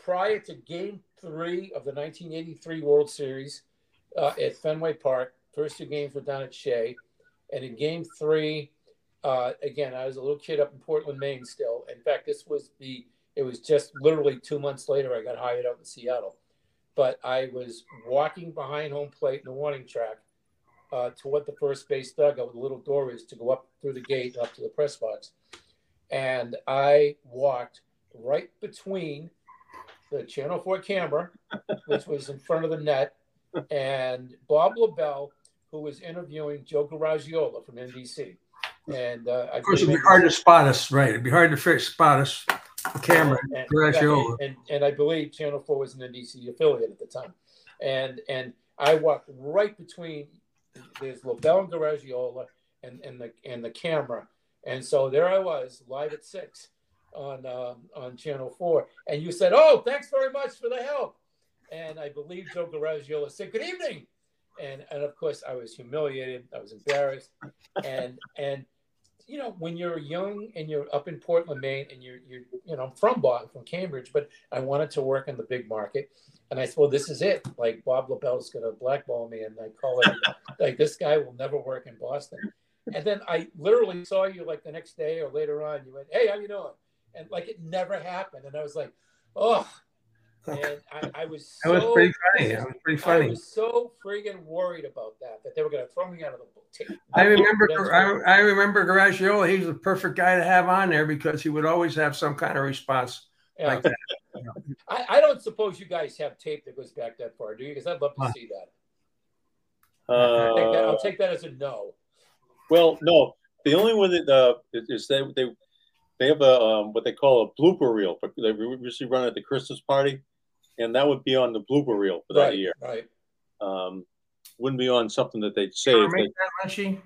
prior to Game Three of the nineteen eighty-three World Series uh, at Fenway Park. First two games were down at Shea, and in Game Three, uh, again I was a little kid up in Portland, Maine. Still, in fact, this was the. It was just literally two months later I got hired out in Seattle. But I was walking behind home plate in the warning track uh, to what the first base dugout with the little door is to go up through the gate up to the press box. And I walked right between the Channel four camera, which was in front of the net, and Bob LaBelle, who was interviewing Joe Garagiola from N B C. And uh, I of course, it'd be hard to spot us, right? It'd be hard to fix, spot us. The camera and, and, and, and I believe Channel four was an N B C affiliate at the time, and and I walked right between there's LaBelle and Garagiola and and the and the camera, and so there I was live at six on uh, on Channel four, and you said, "Oh, thanks very much for the help," and I believe Joe Garagiola said, "Good evening," and and of course I was humiliated, I was embarrassed, and and. You know, when you're young and you're up in Portland, Maine, and you're, you're you know, I'm from Boston, from Cambridge, but I wanted to work in the big market. And I said, well, this is it. Like, Bob LaBelle's going to blackball me. And I call it, like, this guy will never work in Boston. And then I literally saw you, like, the next day or later on. You went, hey, how you doing? And, like, it never happened. And I was like, oh. And I, I was so. That was pretty funny. That was pretty funny. I was so friggin' worried about that, that they were going to throw me out of the book. I remember I, I remember Garagiola. He was the perfect guy to have on there because he would always have some kind of response yeah. like that. You know. I, I don't suppose you guys have tape that goes back that far, do you? Because I'd love to huh. see that. Uh, I'll, take that. I'll take that as a no. Well, no. The only one that uh, is they they they have a um, what they call a blooper reel. They usually run at the Christmas party. And that would be on the blooper reel for that right, year. Right. Um, wouldn't be on something that they'd save. Did you ever make that, Leshy?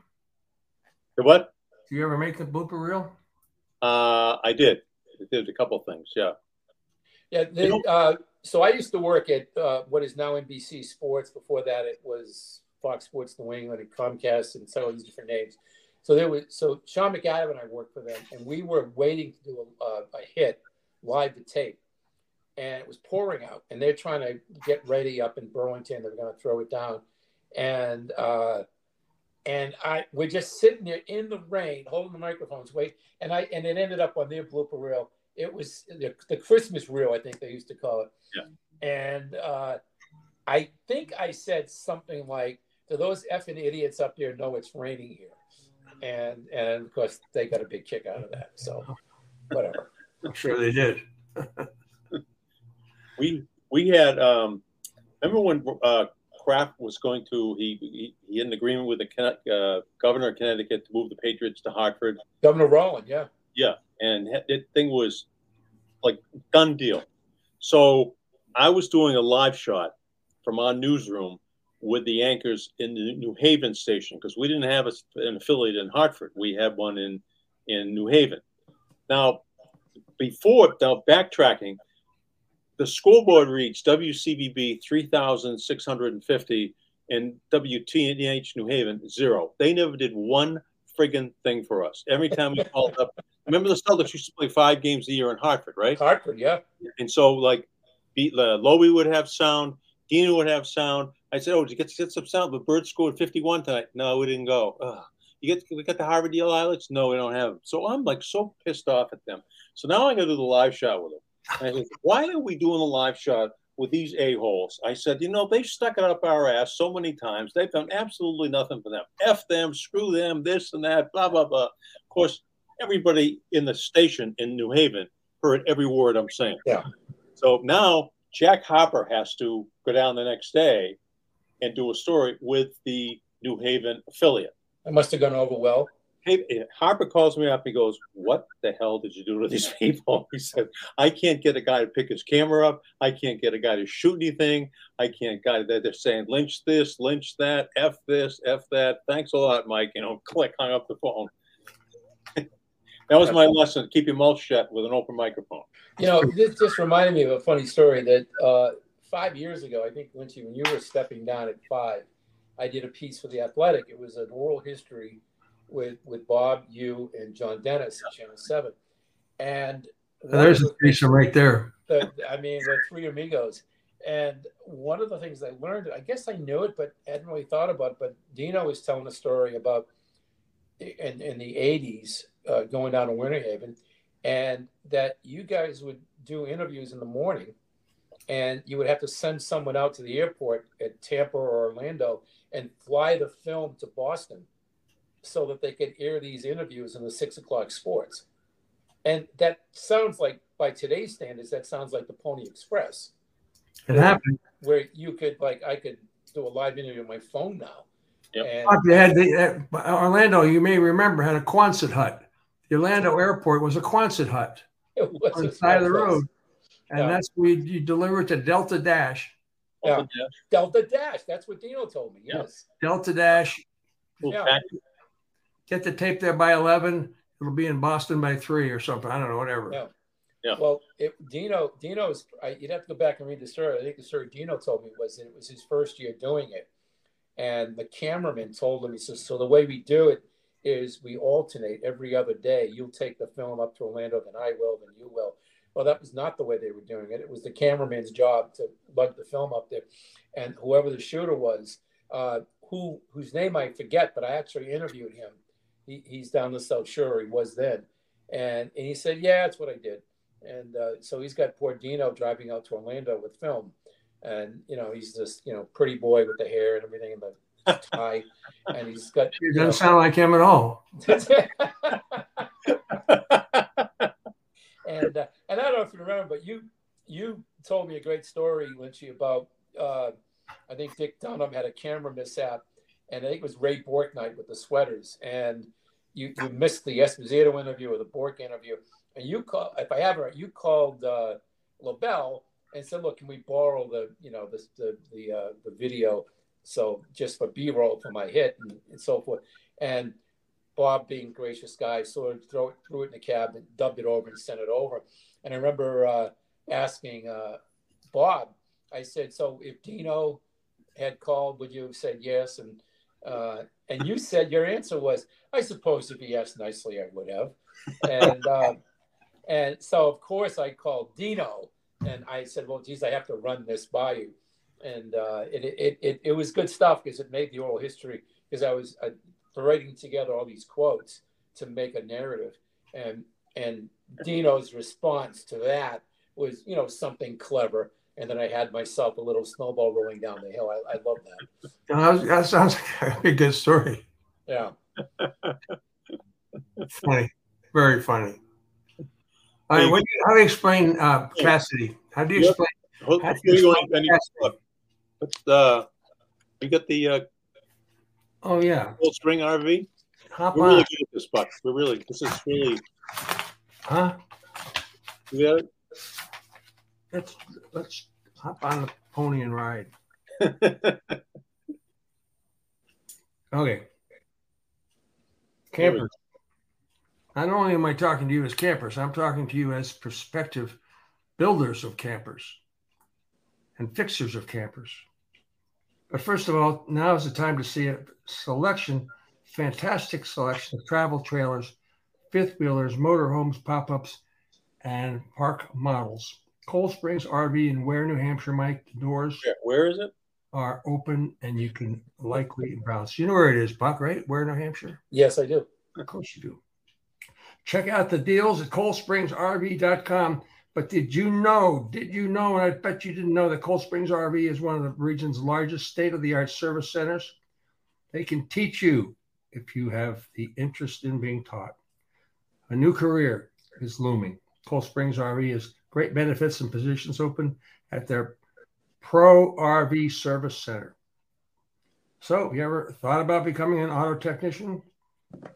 The what? Do you ever make the blooper reel? Uh, I did. I did a couple things, yeah. Yeah. They, you know, uh, so I used to work at uh, what is now N B C Sports. Before that, it was Fox Sports New England and Comcast and several these different names. So there was so Sean McAdam and I worked for them, and we were waiting to do a, a, a hit live to tape. And it was pouring out, and they're trying to get ready up in Burlington. They're going to throw it down, and uh, and I we're just sitting there in the rain, holding the microphones, wait. And I and it ended up on their blooper reel. It was the, the Christmas reel, I think they used to call it. Yeah. And uh, I think I said something like, "Do those effing idiots up there know it's raining here?" And and of course they got a big kick out of that. So whatever. I'm sure they did. We we had um, remember when uh, Kraft was going to he he, he had an agreement with the uh, governor of Connecticut to move the Patriots to Hartford. Governor Rowland, yeah, yeah, and that thing was like done deal. So I was doing a live shot from our newsroom with the anchors in the New Haven station because we didn't have a, an affiliate in Hartford. We had one in in New Haven. Now before now backtracking. The school board reached W C B B three thousand six hundred fifty and W T N H New Haven, zero. They never did one friggin' thing for us. Every time we called up, remember the Celtics used to play five games a year in Hartford, right? Hartford, yeah. And so, like, beat, uh, Lowy would have sound. Dino would have sound. I said, oh, did you get, get some sound? But Bird scored fifty-one tonight. No, we didn't go. Ugh. You get we got the Harvard Yale Islets? No, we don't have them. So I'm, like, so pissed off at them. So now I'm going to do the live shot with them. I said, why are we doing a live shot with these a-holes? I said, you know, they've stuck it up our ass so many times. They've done absolutely nothing for them. F them, screw them, this and that, blah, blah, blah. Of course, everybody in the station in New Haven heard every word I'm saying. Yeah. So now Jack Harper has to go down the next day and do a story with the New Haven affiliate. It must have gone over well. Harper calls me up. He goes, what the hell did you do to these people? He said, I can't get a guy to pick his camera up. I can't get a guy to shoot anything. I can't guy that they're saying, lynch this, lynch that, F this, F that. Thanks a lot, Mike. You know, click, hung up the phone. That was my lesson. Keep your mouth shut with an open microphone. You know, this just reminded me of a funny story that uh, five years ago, I think, Lindsay, when you were stepping down at five, I did a piece for The Athletic. It was an oral history with, with Bob, you, and John Dennis at Channel seven. And well, there's a picture right there. The, I mean, the three amigos. And one of the things I learned, I guess I knew it, but hadn't really thought about it, but Dino was telling a story about in, in the eighties uh, going down to Winter Haven, and that you guys would do interviews in the morning, and you would have to send someone out to the airport at Tampa or Orlando and fly the film to Boston so that they could air these interviews in the six o'clock sports. And that sounds like, by today's standards, that sounds like the Pony Express. It where, happened. Where you could, like, I could do a live interview on my phone now. Yep. And they had the, uh, Orlando, you may remember, had a Quonset hut. The Orlando airport was a Quonset hut on the side of the road. And yeah. that's what you delivered to Delta Dash. Yeah. Delta Dash. That's what Dino told me, yes. Yeah. Delta Dash. Yeah. Get the tape there by eleven. It'll be in Boston by three or something. I don't know, whatever. Yeah. Yeah. Well, it, Dino, Dino's, I, you'd have to go back and read the story. I think the story Dino told me was that it was his first year doing it. And the cameraman told him, he says, so the way we do it is we alternate every other day. You'll take the film up to Orlando, then I will, then you will. Well, that was not the way they were doing it. It was the cameraman's job to lug the film up there. And whoever the shooter was, uh, who whose name I forget, but I actually interviewed him. He, he's down the South Shore, he was then. And, and he said, yeah, that's what I did. And uh, so he's got poor Dino driving out to Orlando with film. And, you know, he's this, you know, pretty boy with the hair and everything and the tie. And he's got... It doesn't know, sound like him at all. and uh, and I don't know if you remember, but you you told me a great story, Lynchy, about, uh, I think Dick Dunham had a camera mishap. And I think it was Ray Borknight with the sweaters. And you, you missed the Esposito interview or the Bork interview. And you call, if I have it right, you called uh, LaBelle and said, "Look, can we borrow the, you know, the the the, uh, the video? So just for B-roll for my hit and, and so forth." And Bob, being gracious guy, sort of throw it, threw it in the cab and dubbed it over and sent it over. And I remember uh, asking uh, Bob, I said, "So if Dino had called, would you have said yes?" And uh, and you said your answer was, "I suppose if he asked nicely, I would have." And uh, and so of course I called Dino. And I said, well, geez, I have to run this by you. And uh, it, it, it, it was good stuff because it made the oral history, because I was uh, writing together all these quotes to make a narrative. And and Dino's response to that was, you know, something clever. And then I had myself a little snowball rolling down the hill. I, I love that. That, that sounds like a good story. Yeah. Funny. Very funny. I mean, what do you, how do you explain uh, Cassidy? How do you yep. explain? Well, how do you explain any, Cassidy? Uh, we got the uh, oh yeah, full string R V. Hop We're on. really good at this, Buck. We're really this is really huh? You got it? Let's let's hop on the pony and ride. Okay, campers. Not only am I talking to you as campers, I'm talking to you as prospective builders of campers and fixers of campers. But first of all, now is the time to see a selection, fantastic selection of travel trailers, fifth wheelers, motorhomes, pop-ups, and park models. Cold Springs R V in Ware, New Hampshire, Mike, the doors yeah, where is it? Are open and you can likely browse. You know where it is, Buck, right? Ware, New Hampshire? Yes, I do. Of course you do. Check out the deals at cold springs r v dot com. But did you know, did you know, and I bet you didn't know that Cold Springs R V is one of the region's largest state-of-the-art service centers? They can teach you if you have the interest in being taught. A new career is looming. Cold Springs R V has great benefits and positions open at their Pro R V Service Center. So, you ever thought about becoming an auto technician?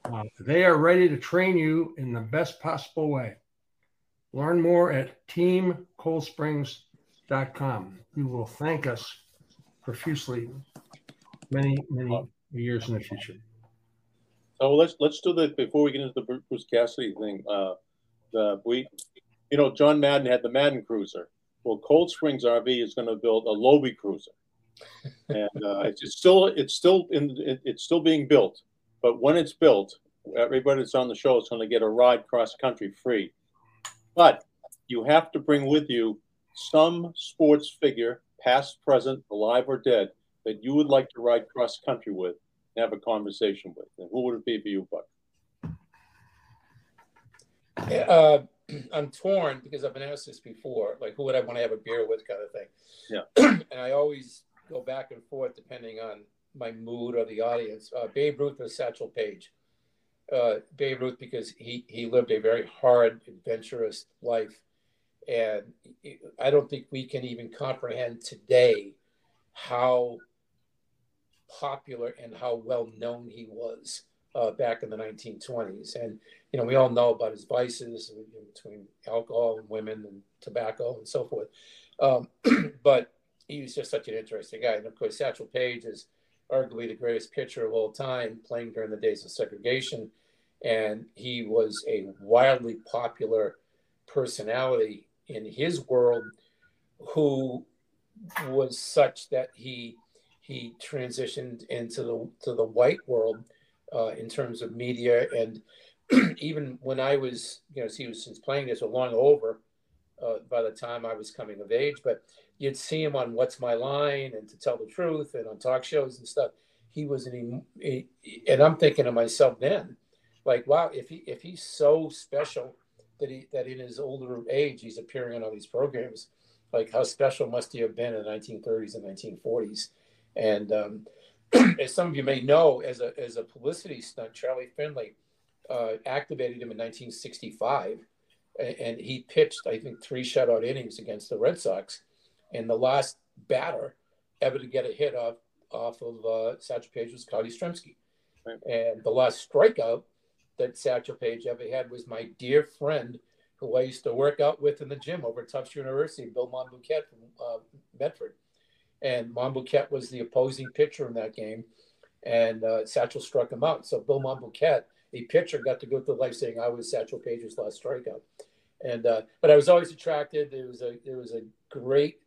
Uh, they are ready to train you in the best possible way. Learn more at team cold springs dot com. You will thank us profusely many, many years in the future. So let's let's do the before we get into the Bruce Cassidy thing. Uh, the we, you know, John Madden had the Madden Cruiser, well, Cold Springs R V is going to build a Loewe cruiser, and uh, it's, it's still it's still in it, it's still being built. But when it's built, everybody that's on the show is going to get a ride cross country free. But you have to bring with you some sports figure, past, present, alive or dead, that you would like to ride cross country with and have a conversation with. And who would it be for you, Buck? Yeah, uh, I'm torn because I've been asked this before, like who would I want to have a beer with, kind of thing. Yeah. And I always go back and forth depending on my mood or the audience. Uh, Babe Ruth or Satchel Paige. Uh, Babe Ruth because he, he lived a very hard, adventurous life. And I don't think we can even comprehend today how popular and how well known he was uh, back in the nineteen twenties. And, you know, we all know about his vices between alcohol and women and tobacco and so forth. Um, but he was just such an interesting guy. And, of course, Satchel Paige is arguably the greatest pitcher of all time, playing during the days of segregation. And he was a wildly popular personality in his world who was such that he he transitioned into the to the white world uh, in terms of media. And even when I was, you know, he was since playing this, so long over uh, by the time I was coming of age, but you'd see him on What's My Line and To Tell the Truth and on talk shows and stuff. He was an, and I'm thinking to myself then, like, wow, if he if he's so special that he that in his older age he's appearing on all these programs, like how special must he have been in the nineteen thirties and nineteen forties? And um, as some of you may know, as a as a publicity stunt, Charlie Finley uh, activated him in nineteen sixty-five, and, and he pitched, I think, three shutout innings against the Red Sox, and the last batter ever to get a hit off off of uh, Satchel Paige was Cody Stremski, right. And the last strikeout that Satchel Paige ever had was my dear friend who I used to work out with in the gym over at Tufts University, Bill Monbouquet from uh, Medford. And Monbouquet was the opposing pitcher in that game, and uh, Satchel struck him out. So Bill Monbouquet, the pitcher, got to go through life saying, "I was Satchel Paige's last strikeout." And uh, but I was always attracted. There was a there was a great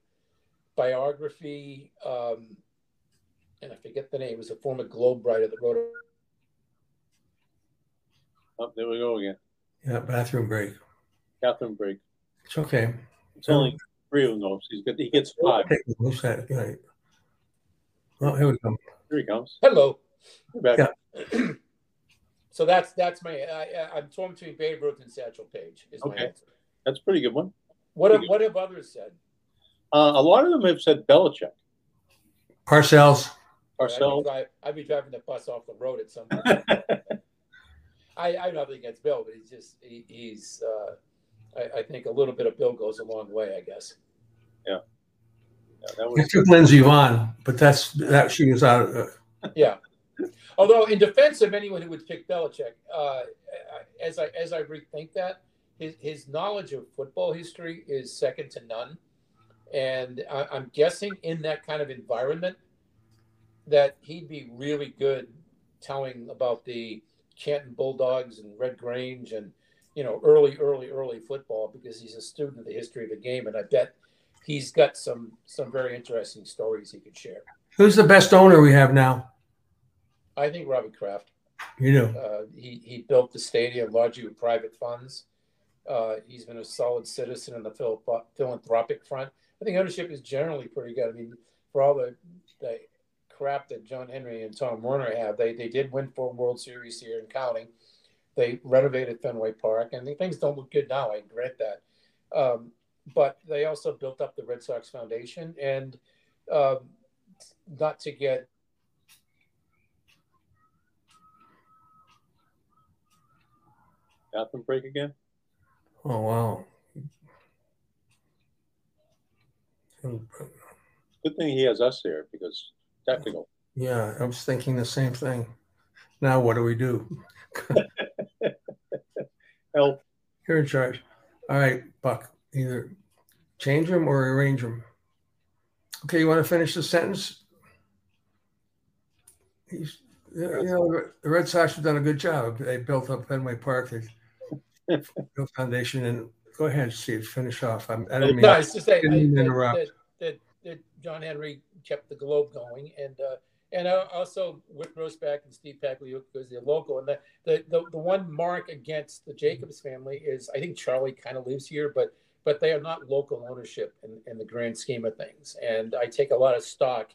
biography, um, and I forget the name. It was a former Globetrotter that wrote it. Oh, there we go again. Yeah, bathroom break. Bathroom break. It's okay. It's only three of those. He's got, he gets five. Okay. Right. Well, here we go. Here he comes. Hello. Back. Yeah. So that's that's my. I, I'm torn between Babe Ruth and Satchel Paige. Is okay. My answer. That's a pretty good one. What pretty have good. What have others said? Uh, a lot of them have said Belichick. Parcells. Parcells. I'd, I'd be driving the bus off the road at some point. I, I don't think it's Bill, but he's just, he, he's, uh, I, I think a little bit of Bill goes a long way, I guess. Yeah. yeah that was- it took Lindsey Vonn, but that's, that she was out of uh- Yeah. Although in defense of anyone who would pick Belichick, uh, as I, as I rethink that, his, his knowledge of football history is second to none. And I, I'm guessing in that kind of environment that he'd be really good telling about the Canton Bulldogs and Red Grange and, you know, early, early, early football because he's a student of the history of the game. And I bet he's got some some very interesting stories he could share. Who's the best owner we have now? I think Robert Kraft. You know. Uh, he, he built the stadium largely with private funds. Uh, he's been a solid citizen in the phil- philanthropic front. I think ownership is generally pretty good. I mean, for all the, the – crap that John Henry and Tom Werner have. They they did win four World Series here and counting. They renovated Fenway Park, and things don't look good now. I grant that. Um, but they also built up the Red Sox Foundation, and uh, not to get bathroom break again. Oh, wow. Good thing he has us here because technical. Yeah, I was thinking the same thing. Now what do we do? Help. You're in charge. All right, Buck. Either change them or arrange them. Okay, you want to finish the sentence? He's, you know, the Red Sox have done a good job. They built up Fenway Park. They built foundation, and go ahead, Steve. Finish off. I'm, I don't mean. No, I was just saying, didn't I, interrupt. That, that, that John Henry kept the Globe going, and uh, and also Whit Roseback and Steve Pagliuca because they're local. And the, the the the one mark against the Jacobs family is I think Charlie kind of lives here, but but they are not local ownership in, in the grand scheme of things. And I take a lot of stock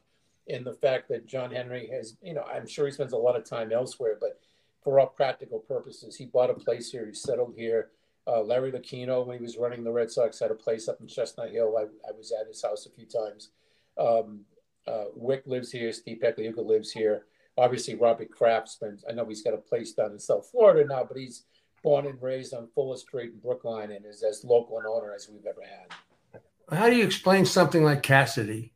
in the fact that John Henry has, you know, I'm sure he spends a lot of time elsewhere, but for all practical purposes, he bought a place here. He settled here. Uh, Larry Lucchino, when he was running the Red Sox, had a place up in Chestnut Hill. I, I was at his house a few times. Um, uh, Wick lives here. Steve Pagliuca lives here. Obviously, Robert Kraft spends, I know he's got a place down in South Florida now, but he's born and raised on Fuller Street in Brookline and is as local an owner as we've ever had. How do you explain something like Cassidy?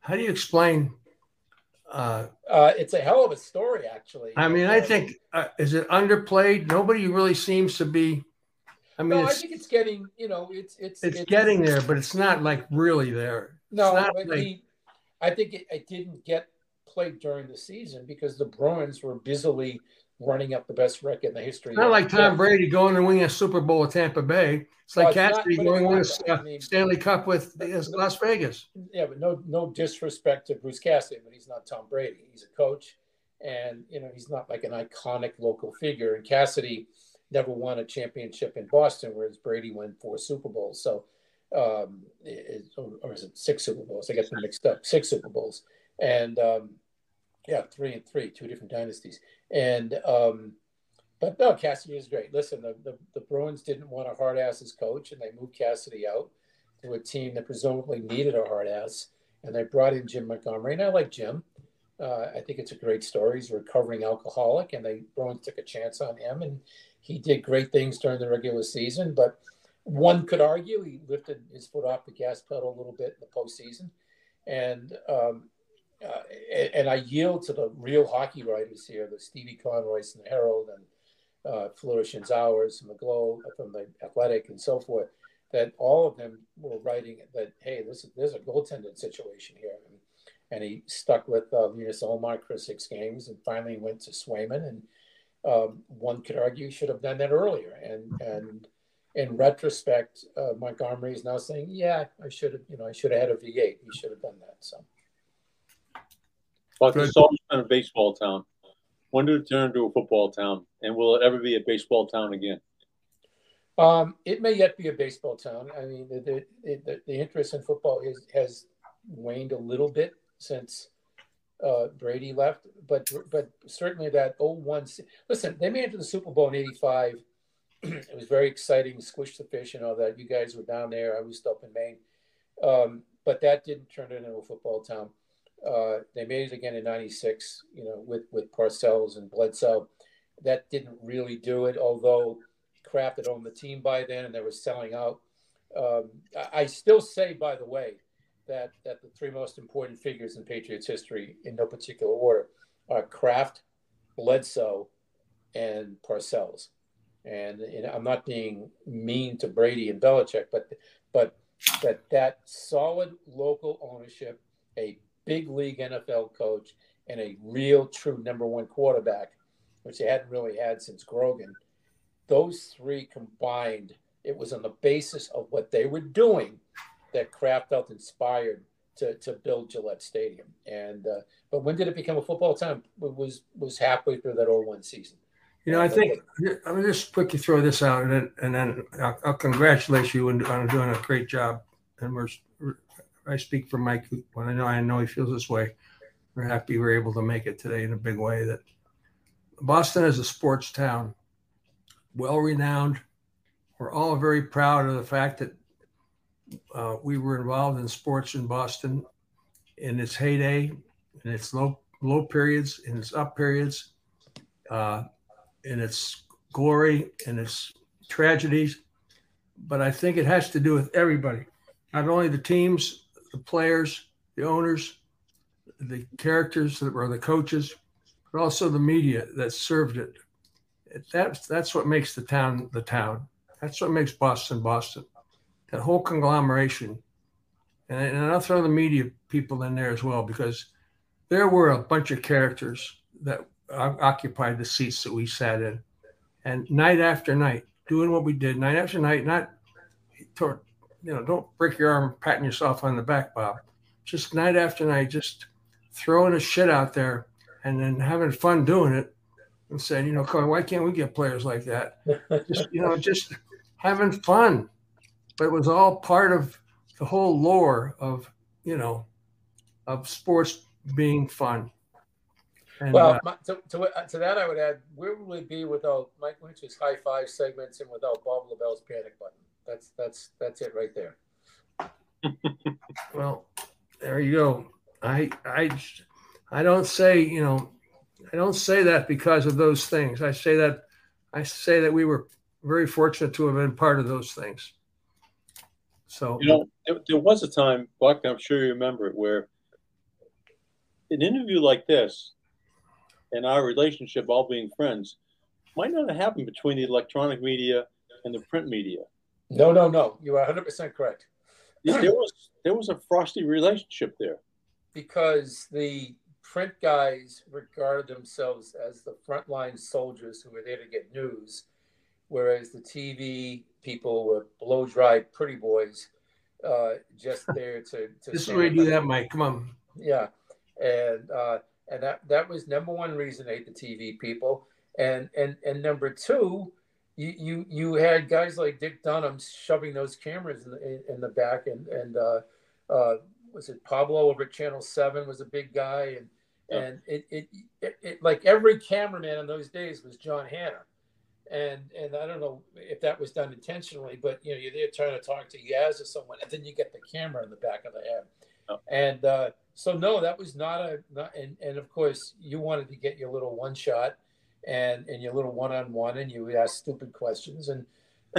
How do you explain... Uh, uh, it's a hell of a story, actually. I mean, I think, uh, is it underplayed? Nobody really seems to be, I mean. No, I think it's getting, you know, it's. It's, it's, it's getting there, but it's not like really there. No, but like, he, I think it, it didn't get played during the season because the Bruins were busily running up the best record in the history. It's not like Tom Brady going and winning a Super Bowl with Tampa Bay. It's like Cassidy going to win a Stanley Cup with Las Vegas. Yeah, but no, no disrespect to Bruce Cassidy, but he's not Tom Brady. He's a coach, and you know he's not like an iconic local figure. And Cassidy never won a championship in Boston, whereas Brady won four Super Bowls. So, um, it, or is it six Super Bowls? I get them mixed up. Six Super Bowls, and. Um, Yeah, three and three, two different dynasties. And um, but no, Cassidy is great. Listen, the, the, the Bruins didn't want a hard ass as coach, and they moved Cassidy out to a team that presumably needed a hard ass, and they brought in Jim Montgomery. And I like Jim. Uh, I think it's a great story. He's a recovering alcoholic, and the Bruins took a chance on him, and he did great things during the regular season. But one could argue he lifted his foot off the gas pedal a little bit in the postseason, and um, Uh, and, and I yield to the real hockey writers here, the Stevie Conroys and the Herald and uh, Flourish and Zowers and the Globe from the Athletic and so forth, that all of them were writing that, hey, this is, there's a goaltending situation here. And, and he stuck with uh, Linus Ullmark for six games and finally went to Swayman. And um, one could argue he should have done that earlier. And and in retrospect, uh, Montgomery is now saying, yeah, I should have, you know, I should have had a V eight. He should have done that. So. Like the Sox been a baseball town. When did it turn into a football town? And will it ever be a baseball town again? Um, it may yet be a baseball town. I mean, the the, the, the interest in football is, has waned a little bit since uh, Brady left. But but certainly that oh one – listen, they made it to the Super Bowl in eighty-five. It was very exciting, Squish the Fish and all that. You guys were down there. I was up in Maine. Um, but that didn't turn it into a football town. Uh, they made it again in ninety-six, you know, with, with Parcells and Bledsoe. That didn't really do it, although Kraft had owned the team by then and they were selling out. Um, I, I still say, by the way, that, that the three most important figures in Patriots history, in no particular order, are Kraft, Bledsoe, and Parcells. And, and I'm not being mean to Brady and Belichick, but but that, that solid local ownership, a big league N F L coach, and a real true number one quarterback, which they hadn't really had since Grogan. Those three combined, it was on the basis of what they were doing that Kraft felt inspired to, to build Gillette Stadium. And uh, but when did it become a football town? It was, was halfway through that oh one season. You know, I think – I'm just quickly throw this out, and then, and then I'll, I'll congratulate you on doing a great job. And we're – I speak for Mike when I know I know he feels this way. We're happy we're able to make it today in a big way. That Boston is a sports town, well renowned. We're all very proud of the fact that uh, we were involved in sports in Boston in its heyday, in its low low periods, in its up periods, uh, in its glory, in its tragedies. But I think it has to do with everybody, not only the teams, the players, the owners, the characters that were the coaches, but also the media that served it. That's, that's what makes the town the town. That's what makes Boston Boston. That whole conglomeration. And, and I'll throw the media people in there as well, because there were a bunch of characters that occupied the seats that we sat in. And night after night, doing what we did, night after night, not toward, you know, don't break your arm patting yourself on the back, Bob. Just night after night, just throwing his shit out there and then having fun doing it and saying, you know, why can't we get players like that? Just, you know, just having fun. But it was all part of the whole lore of, you know, of sports being fun. And, well, uh, my, to, to, to that I would add, where would we be without Mike Lynch's high five segments and without Bob Lebel's panic button? That's that's that's it right there. Well, there you go. I I I don't say, you know, I don't say that because of those things. I say that I say that we were very fortunate to have been part of those things. So, you know, there, there was a time, Buck, I'm sure you remember it, where an interview like this and our relationship, all being friends, might not have happened between the electronic media and the print media. No, no, no. You are one hundred percent correct. There was there was a frosty relationship there. Because the print guys regarded themselves as the frontline soldiers who were there to get news, whereas the T V people were blow-dry pretty boys uh, just there to... to this is where you do that, Mike. Come on. Yeah. And uh, and that, that was number one reason they hate the T V people. And, and, and number two... You, you you had guys like Dick Dunham shoving those cameras in the, in the back, and and uh, uh, was it Pablo over at Channel Seven was a big guy, and yeah. and it it, it it like every cameraman in those days was John Hannah, and and I don't know if that was done intentionally, but you know you're there trying to talk to Yaz or someone, and then you get the camera in the back of the head, oh. and uh, so no, that was not a not, and and of course you wanted to get your little one shot. And, and your little one-on-one, and you would ask stupid questions, and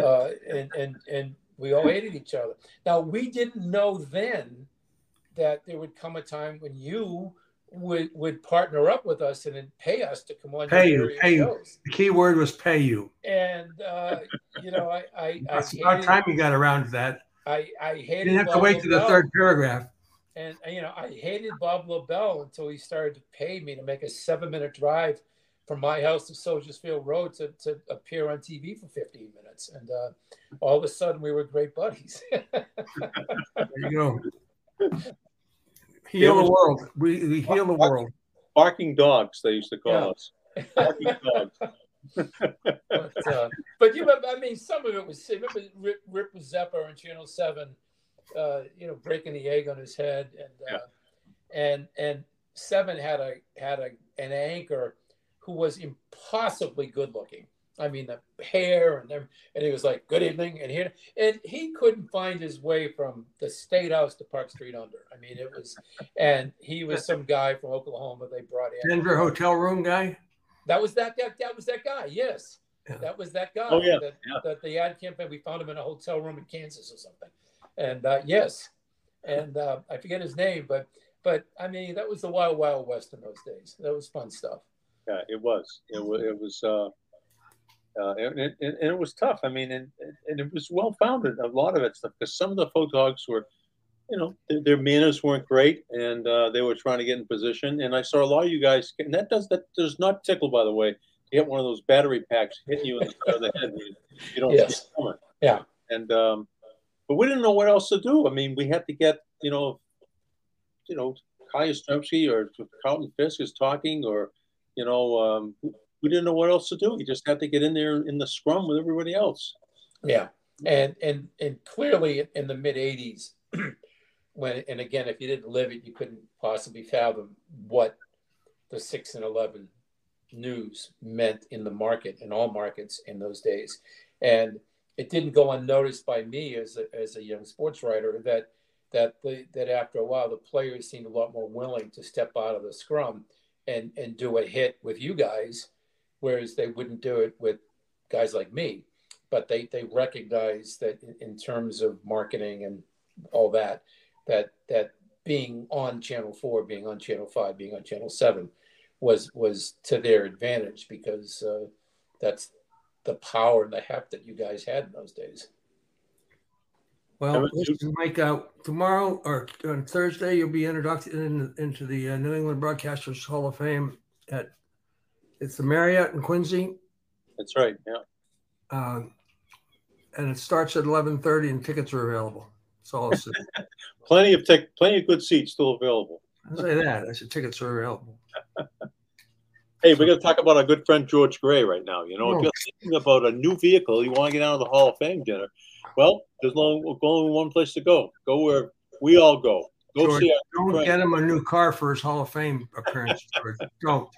uh, and and and we all hated each other. Now we didn't know then that there would come a time when you would would partner up with us and then pay us to come on. Pay you, pay shows. You. The key word was pay you. And uh, you know, I I, I hated, about time you got around to that. I I hated. You didn't have to wait to the third paragraph. And you know, I hated Bob Lebel until he started to pay me to make a seven-minute drive from my house to Soldiers Field Road to, to appear on T V for fifteen minutes. And uh, all of a sudden we were great buddies. There you go. Heal the world. We, we heal the world. Barking dogs, they used to call yeah. us. Barking dogs. But, uh, but you remember, I mean, some of it was, remember Rip, Rip Zeppa on Channel seven, uh, you know, breaking the egg on his head. And, uh, yeah. and, and Seven had a, had a, an anchor who was impossibly good looking. I mean, the hair and everything. And he was like, good evening. And here, and he couldn't find his way from the State House to Park Street Under. I mean, it was, and he was some guy from Oklahoma they brought in. Denver hotel room guy? That was that, that, that was that guy. Yes. Yeah. That was that guy. Oh, yeah. That, yeah. that the ad campaign, we found him in a hotel room in Kansas or something. And uh, yes. And uh, I forget his name, but, but I mean, that was the wild, wild west in those days. That was fun stuff. Yeah, it was. It was. It was. Uh, uh, and, it, and it was tough. I mean, and, and it was well founded. A lot of it stuff because some of the photogs were, you know, th- their manners weren't great, and uh, they were trying to get in position. And I saw a lot of you guys. And that does that does not tickle, by the way. You get one of those battery packs hitting you in the side of the head. You, you don't yes. see it coming. Yeah. And um, but we didn't know what else to do. I mean, we had to get you know, you know, Kai Yastrzemski or Carlton Fisk is talking or. You know, um, we didn't know what else to do. You just had to get in there in the scrum with everybody else. Yeah, and and and clearly in the mid eighties, when and again, if you didn't live it, you couldn't possibly fathom what the six and eleven news meant in the market, in all markets in those days. And it didn't go unnoticed by me as a, as a young sports writer that that the, that after a while the players seemed a lot more willing to step out of the scrum. And, and do a hit with you guys, whereas they wouldn't do it with guys like me. But they, they recognize that in, in terms of marketing and all that, that that being on Channel four, being on Channel five, being on Channel seven was was to their advantage because uh, that's the power and the heft that you guys had in those days. Well, Mike, uh, tomorrow or on Thursday, you'll be introducted in, into the uh, New England Broadcasters Hall of Fame at it's the Marriott in Quincy. That's right. Yeah. Uh, and it starts at eleven thirty, and tickets are available. That's all I'll say. Plenty of tick, plenty of good seats still available. I say that. I said tickets are available. Hey, we're going to talk about our good friend George Gray right now. You know, oh. if you're thinking about a new vehicle, you want to get out of the Hall of Fame dinner, well, there's only, only one place to go. Go where we all go. Go George, see our Don't friend. Get him a new car for his Hall of Fame appearance, George. Don't.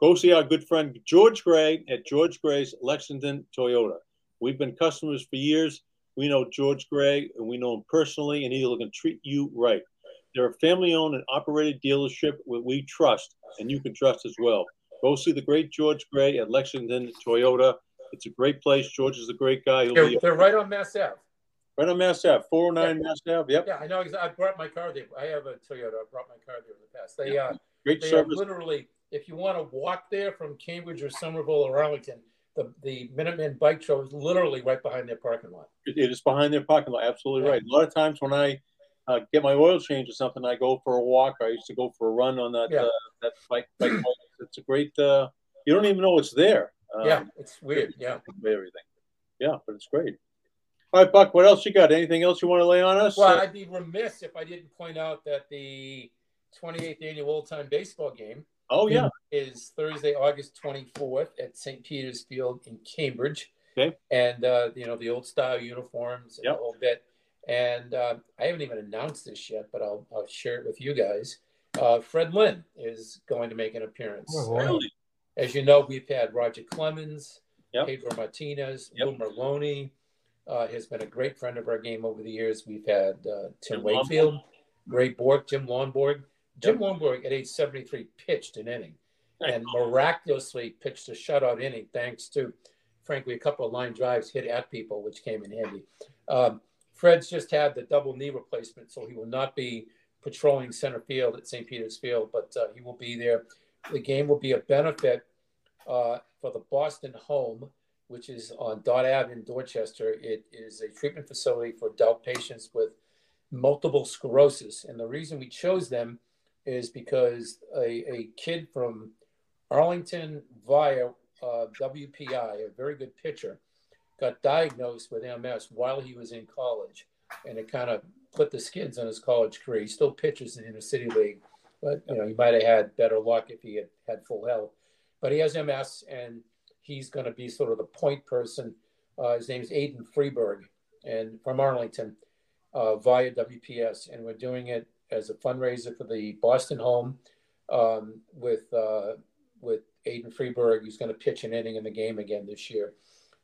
Go see our good friend George Gray at George Gray's Lexington Toyota. We've been customers for years. We know George Gray, and we know him personally, and he's going to treat you right. They're a family-owned and operated dealership that we trust, and you can trust as well. Go see the great George Gray at Lexington Toyota. It's a great place. George is a great guy. He'll they're, be they're right on Mass Avenue. Right on Mass Avenue, four oh nine yeah. Mass Avenue. Yep. Yeah, I know. I brought my car there. I have a Toyota. I brought my car there in the past. They, yeah. uh, great they service. Are literally, if you want to walk there from Cambridge or Somerville or Arlington, the, the Minuteman Bike Trail is literally right behind their parking lot. It is behind their parking lot. Absolutely yeah. right. A lot of times when I Uh, get my oil change or something, I go for a walk. I used to go for a run on that yeah. uh, that bike. bike it's a great. Uh, you don't even know it's there. Um, yeah, it's weird. Yeah, everything. Yeah, but it's great. All right, Buck. What else you got? Anything else you want to lay on us? Well, uh, I'd be remiss if I didn't point out that the twenty-eighth annual Old Time Baseball game. Oh yeah, is Thursday, August twenty-fourth at Saint Peter's Field in Cambridge. Okay. And uh, you know, the old style uniforms and yep. the whole bit. And uh, I haven't even announced this yet, but I'll, I'll share it with you guys. Uh, Fred Lynn is going to make an appearance. Oh, really? Uh, as you know, we've had Roger Clemens, yep. Pedro Martinez, yep. Lou Merlone. Uh, has been a great friend of our game over the years. We've had uh, Tim, Tim Wakefield, Lomborg. Ray Bork, Jim Lomborg. Jim yep. Lomborg, at age seventy-three, pitched an inning and miraculously pitched a shutout inning thanks to, frankly, a couple of line drives hit at people, which came in handy. Um, Fred's just had the double knee replacement, so he will not be patrolling center field at Saint Peter's Field, but uh, he will be there. The game will be a benefit uh, for the Boston Home, which is on Dodd Avenue in Dorchester. It is a treatment facility for adult patients with multiple sclerosis. And the reason we chose them is because a, a kid from Arlington via uh, W P I, a very good pitcher, got diagnosed with M S while he was in college, and it kind of put the skids on his college career. He still pitches in the inner city league, but you know, he might have had better luck if he had had full health. But he has M S, and he's going to be sort of the point person. Uh, his name's Aiden Freeberg, and from Arlington uh, via W P S, and we're doing it as a fundraiser for the Boston Home um, with uh, with Aiden Freeberg, who's going to pitch an inning in the game again this year.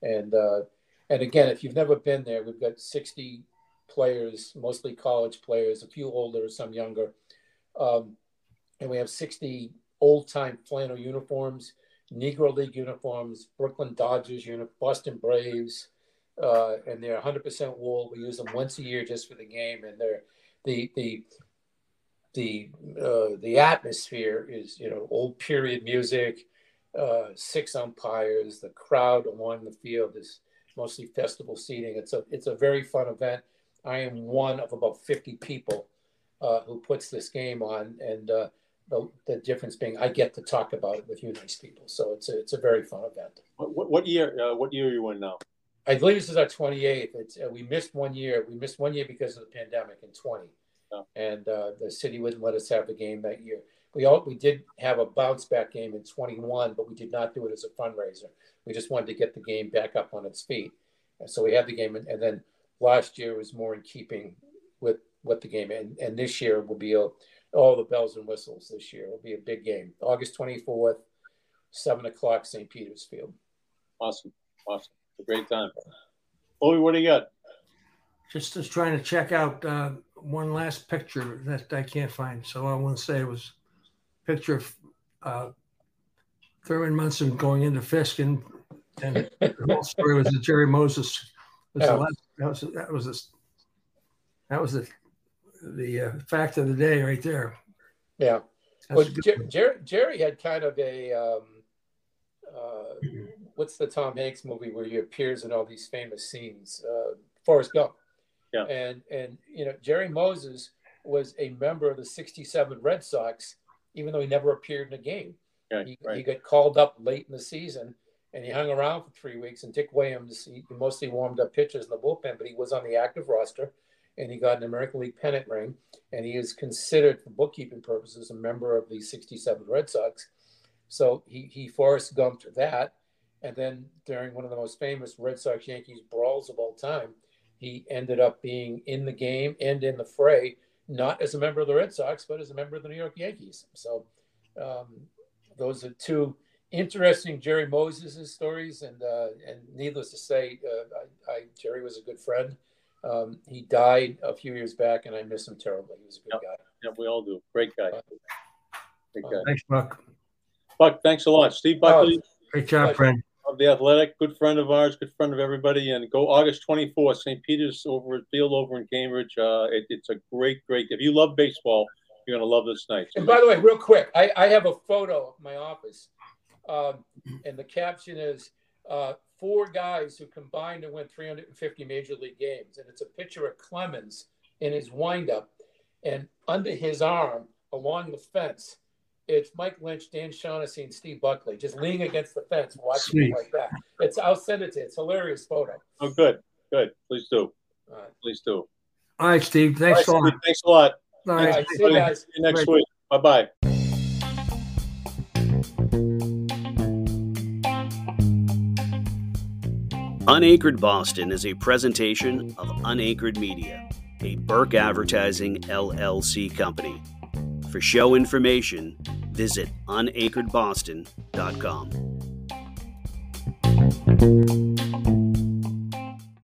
And uh, and again, if you've never been there, we've got sixty players, mostly college players, a few older, some younger. Um, and we have sixty old-time flannel uniforms, Negro League uniforms, Brooklyn Dodgers uniforms, Boston Braves, uh, and they're one hundred percent wool. We use them once a year just for the game, and they're the the the uh, the atmosphere is, you know, old period music. Uh, six umpires. The crowd along the field is mostly festival seating. It's a it's a very fun event. I am one of about fifty people uh, who puts this game on, and uh, the, the difference being I get to talk about it with you nice people. So it's a, it's a very fun event. What what, what year uh, what year are you in now? I believe this is our twenty-eighth. It's uh, we missed one year. We missed one year because of the pandemic in twenty, oh. and uh, the city wouldn't let us have the game that year. We all, we did have a bounce-back game in twenty-one, but we did not do it as a fundraiser. We just wanted to get the game back up on its feet. And so we had the game, and, and then last year was more in keeping with, with the game. And, and this year will be a, all the bells and whistles this year. It will be a big game. August twenty-fourth, seven o'clock, Saint Peter's Field. Awesome. Awesome. It's a great time. Obi, what do you got? Just, just trying to check out uh, one last picture that I can't find. So I want to say it was... picture of uh, Thurman Munson going into Fisk, and, and the whole story was that Jerry Moses was oh. the last, that was that was the, that was the the uh, fact of the day right there. Yeah, well, Jer- Jer- Jerry had kind of a um, uh, what's the Tom Hanks movie where he appears in all these famous scenes? Uh, Forrest Gump. Yeah, and and you know, Jerry Moses was a member of the sixty-seven Red Sox, even though he never appeared in a game. Right, he, right. he got called up late in the season and he hung around for three weeks. And Dick Williams, he mostly warmed up pitchers in the bullpen, but he was on the active roster, and he got an American League pennant ring, and he is considered, for bookkeeping purposes, a member of the sixty-seven Red Sox. So he, he Forrest Gumped that, and then during one of the most famous Red Sox-Yankees brawls of all time, he ended up being in the game and in the fray, not as a member of the Red Sox, but as a member of the New York Yankees. So um, those are two interesting Jerry Moses' stories, and uh, and needless to say, uh, I, I, Jerry was a good friend. Um, he died a few years back, and I miss him terribly. He was a good yeah, guy. Yeah, we all do. Great guy. Uh, Great guy. Thanks, Buck. Buck, thanks a lot. Steve Buckley. Oh, great job, friend. Of The Athletic, good friend of ours, good friend of everybody. And go August twenty-fourth, Saint Peter's over at Field over in Cambridge. Uh, it, it's a great, great. If you love baseball, you're going to love this night. So and by the way, real quick, I, I have a photo of my office. Um, and the caption is, uh, four guys who combined and win three hundred fifty major league games. And it's a picture of Clemens in his windup. And under his arm, along the fence, it's Mike Lynch, Dan Shaughnessy, and Steve Buckley, just leaning against the fence, watching it like that. It's I'll send it to you. It's a hilarious photo. Oh, good. Good. Please do. All right. Please do. All right, Steve. Thanks All right, a lot. Steve, thanks a lot. All right. All right. See you guys. See you next week. Bye-bye. Unanchored Boston is a presentation of Unanchored Media, a Burke Advertising L L C company. For show information, visit unanchored boston dot com.